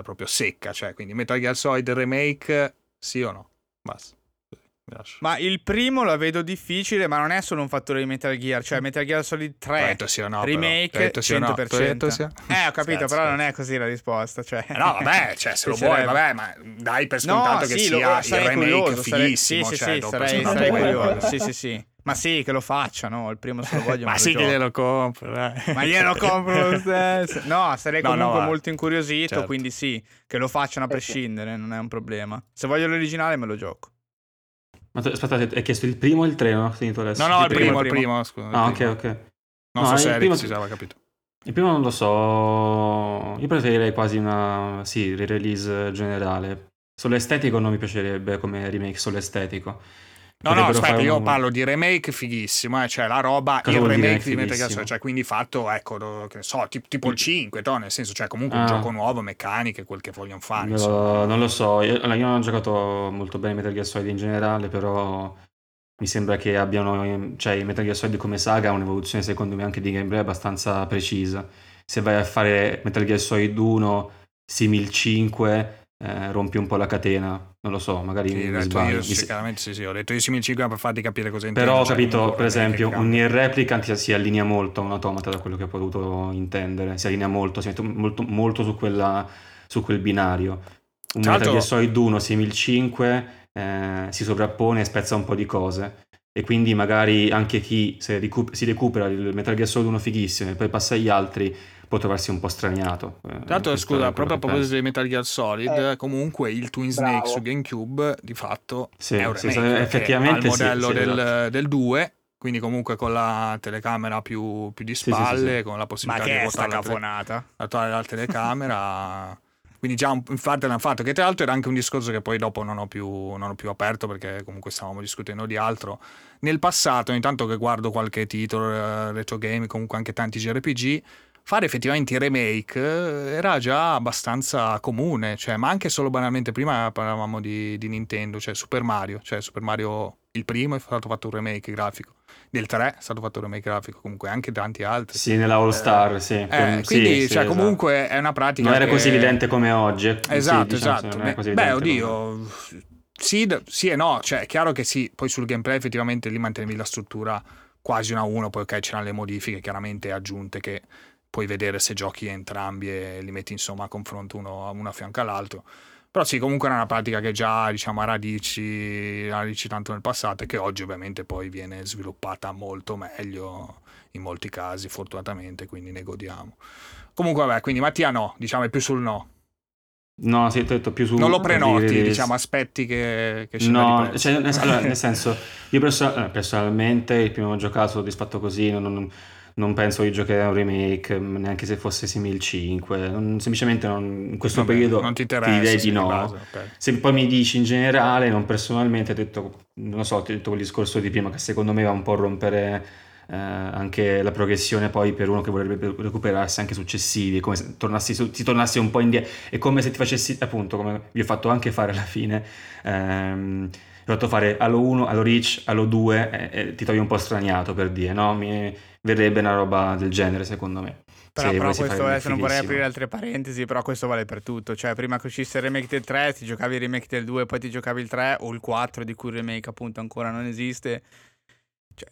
proprio secca, cioè, quindi Metal Gear Solid remake, sì o no? Basta. Ma il primo la vedo difficile, ma non è solo un fattore di Metal Gear, cioè Metal Gear Solid 3 remake 100%. Ho capito, però non è così la risposta, cioè. No, vabbè, cioè, se lo vuoi, vabbè, ma dai per scontato che sia il remake fighissimo, cioè, sarei curioso. Sì. Ma sì, che lo facciano, il primo se lo voglio. Ma sì, che glielo compro, dai. Ma glielo compro lo stesso. No, sarei comunque molto incuriosito, certo. Quindi sì, che lo facciano a prescindere, non è un problema. Se voglio l'originale me lo gioco. Ma aspettate, hai chiesto il primo o il 3? No, il primo, scusa. Ah, ok, ok. Non so se Eric si usava, capito. Il primo non lo so, io preferirei quasi una, sì, re-release generale. Sull'estetico non mi piacerebbe come remake, sull'estetico. No, no, aspetta, io parlo di remake fighissimo, cioè la roba, il remake di Metal, cioè quindi fatto, ecco, che ne so, tipo il 5, no, nel senso, cioè comunque un gioco nuovo, meccaniche, quel che vogliono fare. No, non lo so, io non ho giocato molto bene Metal Gear Solid in generale, però mi sembra che abbiano, cioè i Metal Gear Solid come saga ha un'evoluzione secondo me anche di gameplay abbastanza precisa. Se vai a fare Metal Gear Solid 1, simil 5... rompi un po' la catena, non lo so, magari mi sbaglio. Chiaramente sì, ho detto i simili 5 per farti capire cosa intendo. Però ho capito, per esempio, un Nier Replicant si allinea molto a un Automata, da quello che ho potuto intendere, si allinea molto, si mette molto su quel binario. Un Metal Gear Solid 1 simil 5 si sovrappone e spezza un po' di cose, e quindi magari anche chi si recupera il Metal Gear Solid 1 fighissimo e poi passa agli altri può trovarsi un po' straniato. Tanto scusa, proprio a proposito di Metal Gear Solid, comunque il Twin Snake su GameCube di fatto è un remake, effettivamente al modello esatto. del 2, quindi comunque con la telecamera più di spalle, con la possibilità di ruotare la telecamera. Quindi già infatti l'hanno fatto, che tra l'altro era anche un discorso che poi dopo non ho più aperto, perché comunque stavamo discutendo di altro. Nel passato, ogni tanto che guardo qualche titolo retro game, comunque anche tanti JRPG, fare effettivamente i remake era già abbastanza comune, cioè, ma anche solo banalmente, prima parlavamo di Nintendo, cioè Super Mario il primo è stato fatto un remake grafico, del 3 è stato fatto un remake grafico, comunque anche tanti altri. Sì, nella All Star, sì. Quindi, sì, cioè, esatto. Comunque è una pratica. Non era così evidente come oggi. Esatto, sì, diciamo, esatto. Beh, oddio, sì e no, cioè è chiaro che sì, poi sul gameplay effettivamente lì mantenevi la struttura quasi una a uno, poi c'erano le modifiche chiaramente aggiunte che puoi vedere se giochi entrambi e li metti insomma a confronto uno a fianco all'altro. Però sì, comunque era una pratica che già, diciamo, ha radici tanto nel passato, e che oggi ovviamente poi viene sviluppata molto meglio in molti casi, fortunatamente, quindi ne godiamo. Comunque vabbè, quindi Mattia no, diciamo è più sul no. No, sì, ho detto più su. Non lo prenoti, diciamo, aspetti che no, cioè, allora, nel senso, io personalmente il primo giocato di fatto così non penso di giocare a un remake, neanche se fosse simil 5, semplicemente in questo periodo non ti direi di no. Base, okay. Se poi mi dici in generale, non personalmente, ti ho detto quel discorso di prima, che secondo me va un po' a rompere anche la progressione poi per uno che vorrebbe recuperarsi anche successivi, come se ti tornassi un po' indietro, è come se ti facessi, appunto, come vi ho fatto anche fare alla fine, ho fatto fare Halo 1, Halo Reach, Halo 2 ti togli un po' straniato, per dire, no? Mi verrebbe una roba del genere, secondo me. Però questo adesso non vorrei aprire altre parentesi, però questo vale per tutto, cioè prima che uscisse il remake del 3 ti giocavi il remake del 2, poi ti giocavi il 3 o il 4 di cui il remake appunto ancora non esiste.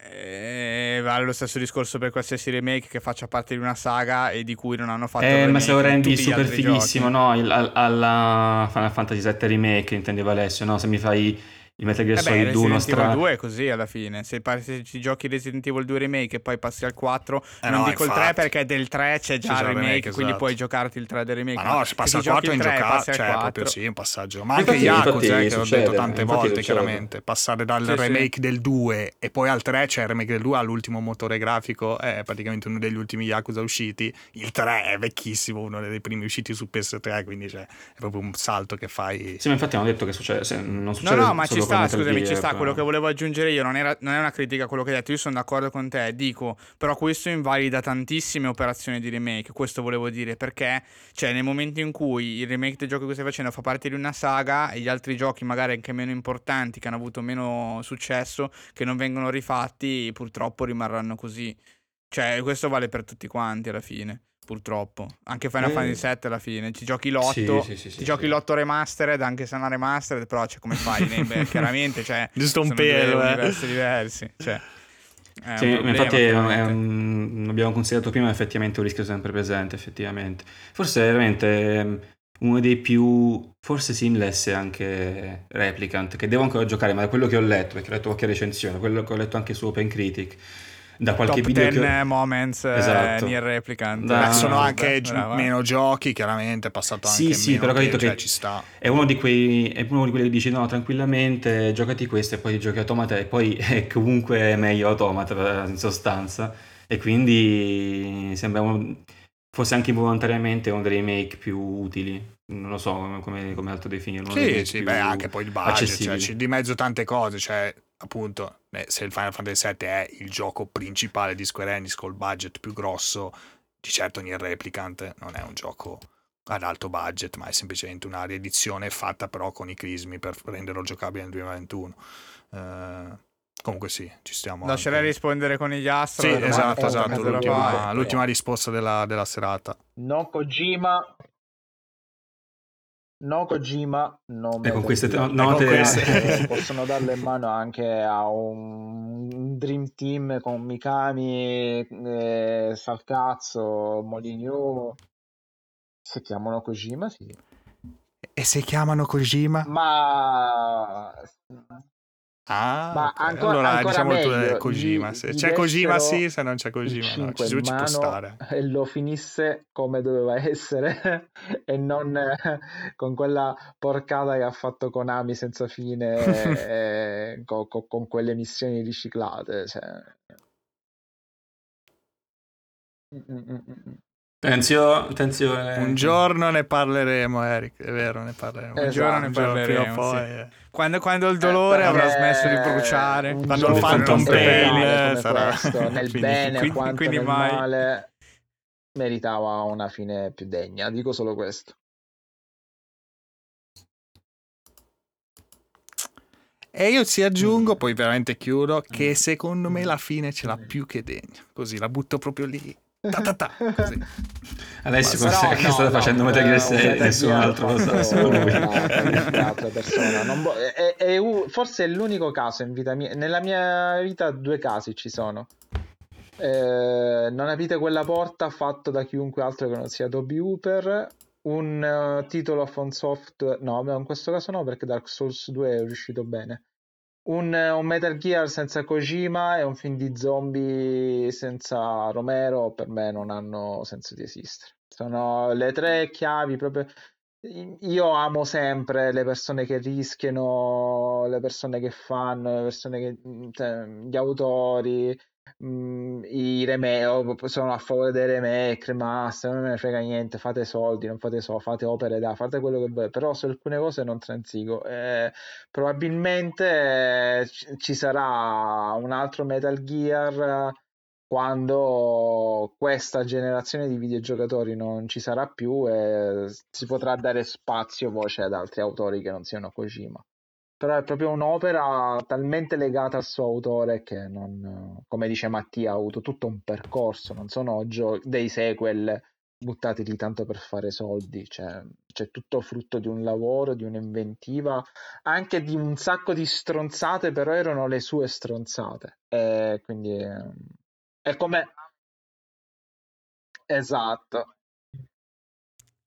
Vale lo stesso discorso per qualsiasi remake che faccia parte di una saga e di cui non hanno fatto remake. Ma se lo rendi super fighissimo, no? Alla Final Fantasy 7 remake intendeva Alessio, no? Se mi fai il Metal Gear Solid 1 Resident Evil 2 è così alla fine, se ti giochi Resident Evil 2 remake e poi passi al 4, non dico infatti. Il 3 perché del 3 c'è già il remake, quindi esatto. Puoi giocarti il 3 del remake, ma no, se passi al 4 in giocato, cioè proprio sì, un passaggio, ma anche Yakuza, che l'ho detto tante volte, chiaramente passare dal remake del 2 e poi al 3, cioè il remake del 2 all'ultimo motore grafico è praticamente uno degli ultimi Yakuza usciti, il 3 è vecchissimo, uno dei primi usciti su PS3, quindi cioè, è proprio un salto che fai. Sì, ma infatti hanno detto che succede, non succede. No, ma ci sta, quello che volevo aggiungere io non è una critica a quello che hai detto, io sono d'accordo con te, dico, però questo invalida tantissime operazioni di remake, questo volevo dire, perché cioè nel momento in cui il remake del gioco che stai facendo fa parte di una saga e gli altri giochi magari anche meno importanti, che hanno avuto meno successo, che non vengono rifatti, purtroppo rimarranno così, cioè questo vale per tutti quanti alla fine. Purtroppo anche Final Fantasy 7 alla fine ci giochi l'8, giochi l'8 remastered, anche se è una remastered, però c'è, come fai? Chiaramente cioè, giusto un pelo, diversi cioè, problema, infatti abbiamo considerato prima, effettivamente un rischio sempre presente, effettivamente forse veramente uno dei più, forse Seamless e anche Replicant, che devo ancora giocare, ma da quello che ho letto, perché ho letto qualche recensione, quello che ho letto anche su OpenCritic, da qualche top video 10 che... moments, esatto. Nier Replicant da... sono anche meno giochi, chiaramente è passato anche meno, però ho detto che ci sta, è uno di quelli che dici no, tranquillamente giocati questo e poi ti giochi Automata e poi è comunque meglio Automata in sostanza, e quindi sembra forse anche involontariamente uno dei remake più utili, non lo so come altro definirlo. Sì, beh, anche poi il budget, cioè, c'è di mezzo tante cose, cioè appunto, se il Final Fantasy 7 è il gioco principale di Square Enix col budget più grosso, di certo Nier Replicant non è un gioco ad alto budget, ma è semplicemente una riedizione fatta però con i crismi per renderlo giocabile nel 2021. Comunque sì, ci stiamo... Lascerei rispondere con gli astri. Sì, esatto, l'ultima risposta della serata. No Kojima non e con queste note possono darle in mano anche a un Dream Team con Mikami, Salcazzo, Molineux. Se chiamano Kojima, sì. E se chiamano Kojima? Okay. Allora diciamo meglio, Kojima, se c'è Kojima sì, se non c'è Kojima no, ci può stare. E lo finisse come doveva essere e non con quella porcata che ha fatto Konami senza fine con quelle missioni riciclate, cioè. Attenzione. Un giorno ne parleremo, Eric, è vero, ne parleremo. Esatto, un giorno ne parleremo prima o poi. Sì. Quando il dolore avrà smesso di bruciare, quando il Phantom Pain sarà nel bene, quanto nel male, meritava una fine più degna, dico solo questo. E io ci aggiungo, poi veramente chiudo, che secondo me la fine ce l'ha più che degna, così la butto proprio lì. Così. Adesso che sta facendo Metal Gear 6, nessun altro lo sa, solo lui. Un'altra persona. Forse è l'unico caso in vita mia. Nella mia vita due casi ci sono. Non aprite quella porta, fatto da chiunque altro che non sia Toby Hooper. Un titolo From Software. No, ma in questo caso no, perché Dark Souls 2 è riuscito bene. Un Metal Gear senza Kojima e un film di zombie senza Romero per me non hanno senso di esistere. Sono le tre chiavi proprio. Io amo sempre le persone che rischiano, le persone che fanno, le persone che, gli autori, i remake. Sono a favore dei remake, remaster, non me ne frega niente, fate soldi, non fate fate opere, fate quello che volete, però su alcune cose non transigo. Probabilmente ci sarà un altro Metal Gear quando questa generazione di videogiocatori non ci sarà più e si potrà dare spazio, voce ad altri autori che non siano Kojima. Però è proprio un'opera talmente legata al suo autore che non, come dice Mattia, ha avuto tutto un percorso, non sono dei sequel buttati lì tanto per fare soldi, cioè, c'è tutto frutto di un lavoro, di un'inventiva, anche di un sacco di stronzate, però erano le sue stronzate, e quindi è come... Esatto.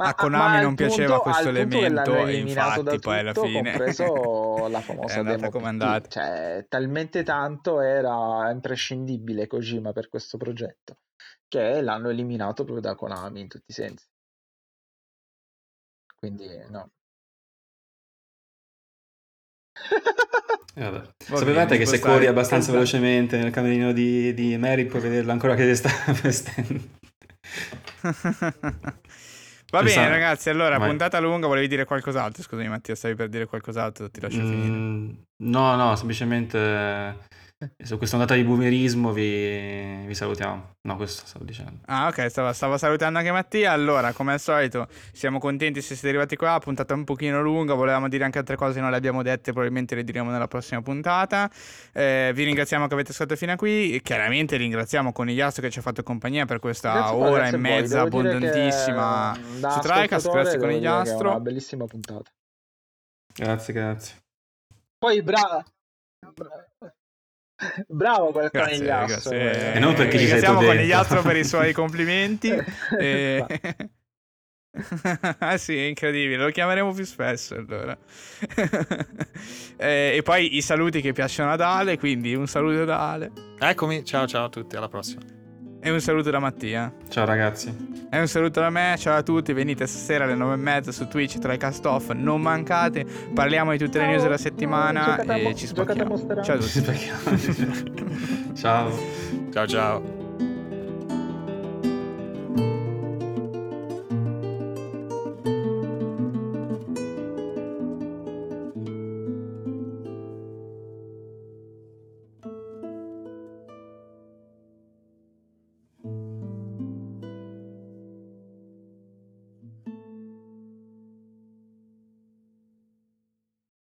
A Konami non piaceva questo elemento e infatti poi alla fine compreso la famosa demo comandata. Cioè, talmente tanto era imprescindibile Kojima per questo progetto che l'hanno eliminato proprio da Konami in tutti i sensi, quindi no. Sapevate che se corri abbastanza velocemente nel camerino di Mary puoi vederla ancora che si sta vestendo. Va bene ragazzi, allora puntata lunga, volevi dire qualcos'altro? Scusami Mattia, stavi per dire qualcos'altro, ti lascio finire. No, semplicemente su questa ondata di boomerismo vi salutiamo. No, questo stavo dicendo. Ah ok, stavo salutando anche Mattia. Allora, come al solito, siamo contenti se siete arrivati qua, puntata un pochino lunga, volevamo dire anche altre cose, non le abbiamo dette, probabilmente le diremo nella prossima puntata. Vi ringraziamo che avete ascoltato fino a qui, chiaramente ringraziamo Conigliastro che ci ha fatto compagnia per questa ora e mezza abbondantissima su Tricast. Grazie Conigliastro, una bellissima puntata. Grazie. Poi bravo quel Conigliastro, e non perché ci sei tu dentro. Conigliastro per i suoi complimenti. Sì, è incredibile, lo chiameremo più spesso allora. E poi i saluti che piacciono ad Ale, quindi un saluto da Ale. Eccomi, ciao ciao a tutti, alla prossima. E un saluto da Mattia. Ciao ragazzi. E un saluto da me, ciao a tutti, venite stasera alle 9:30 su Twitch tra i cast off, non mancate, parliamo di tutte le news della settimana e ci spacchiamo. Ciao a tutti. Ciao. Ciao ciao.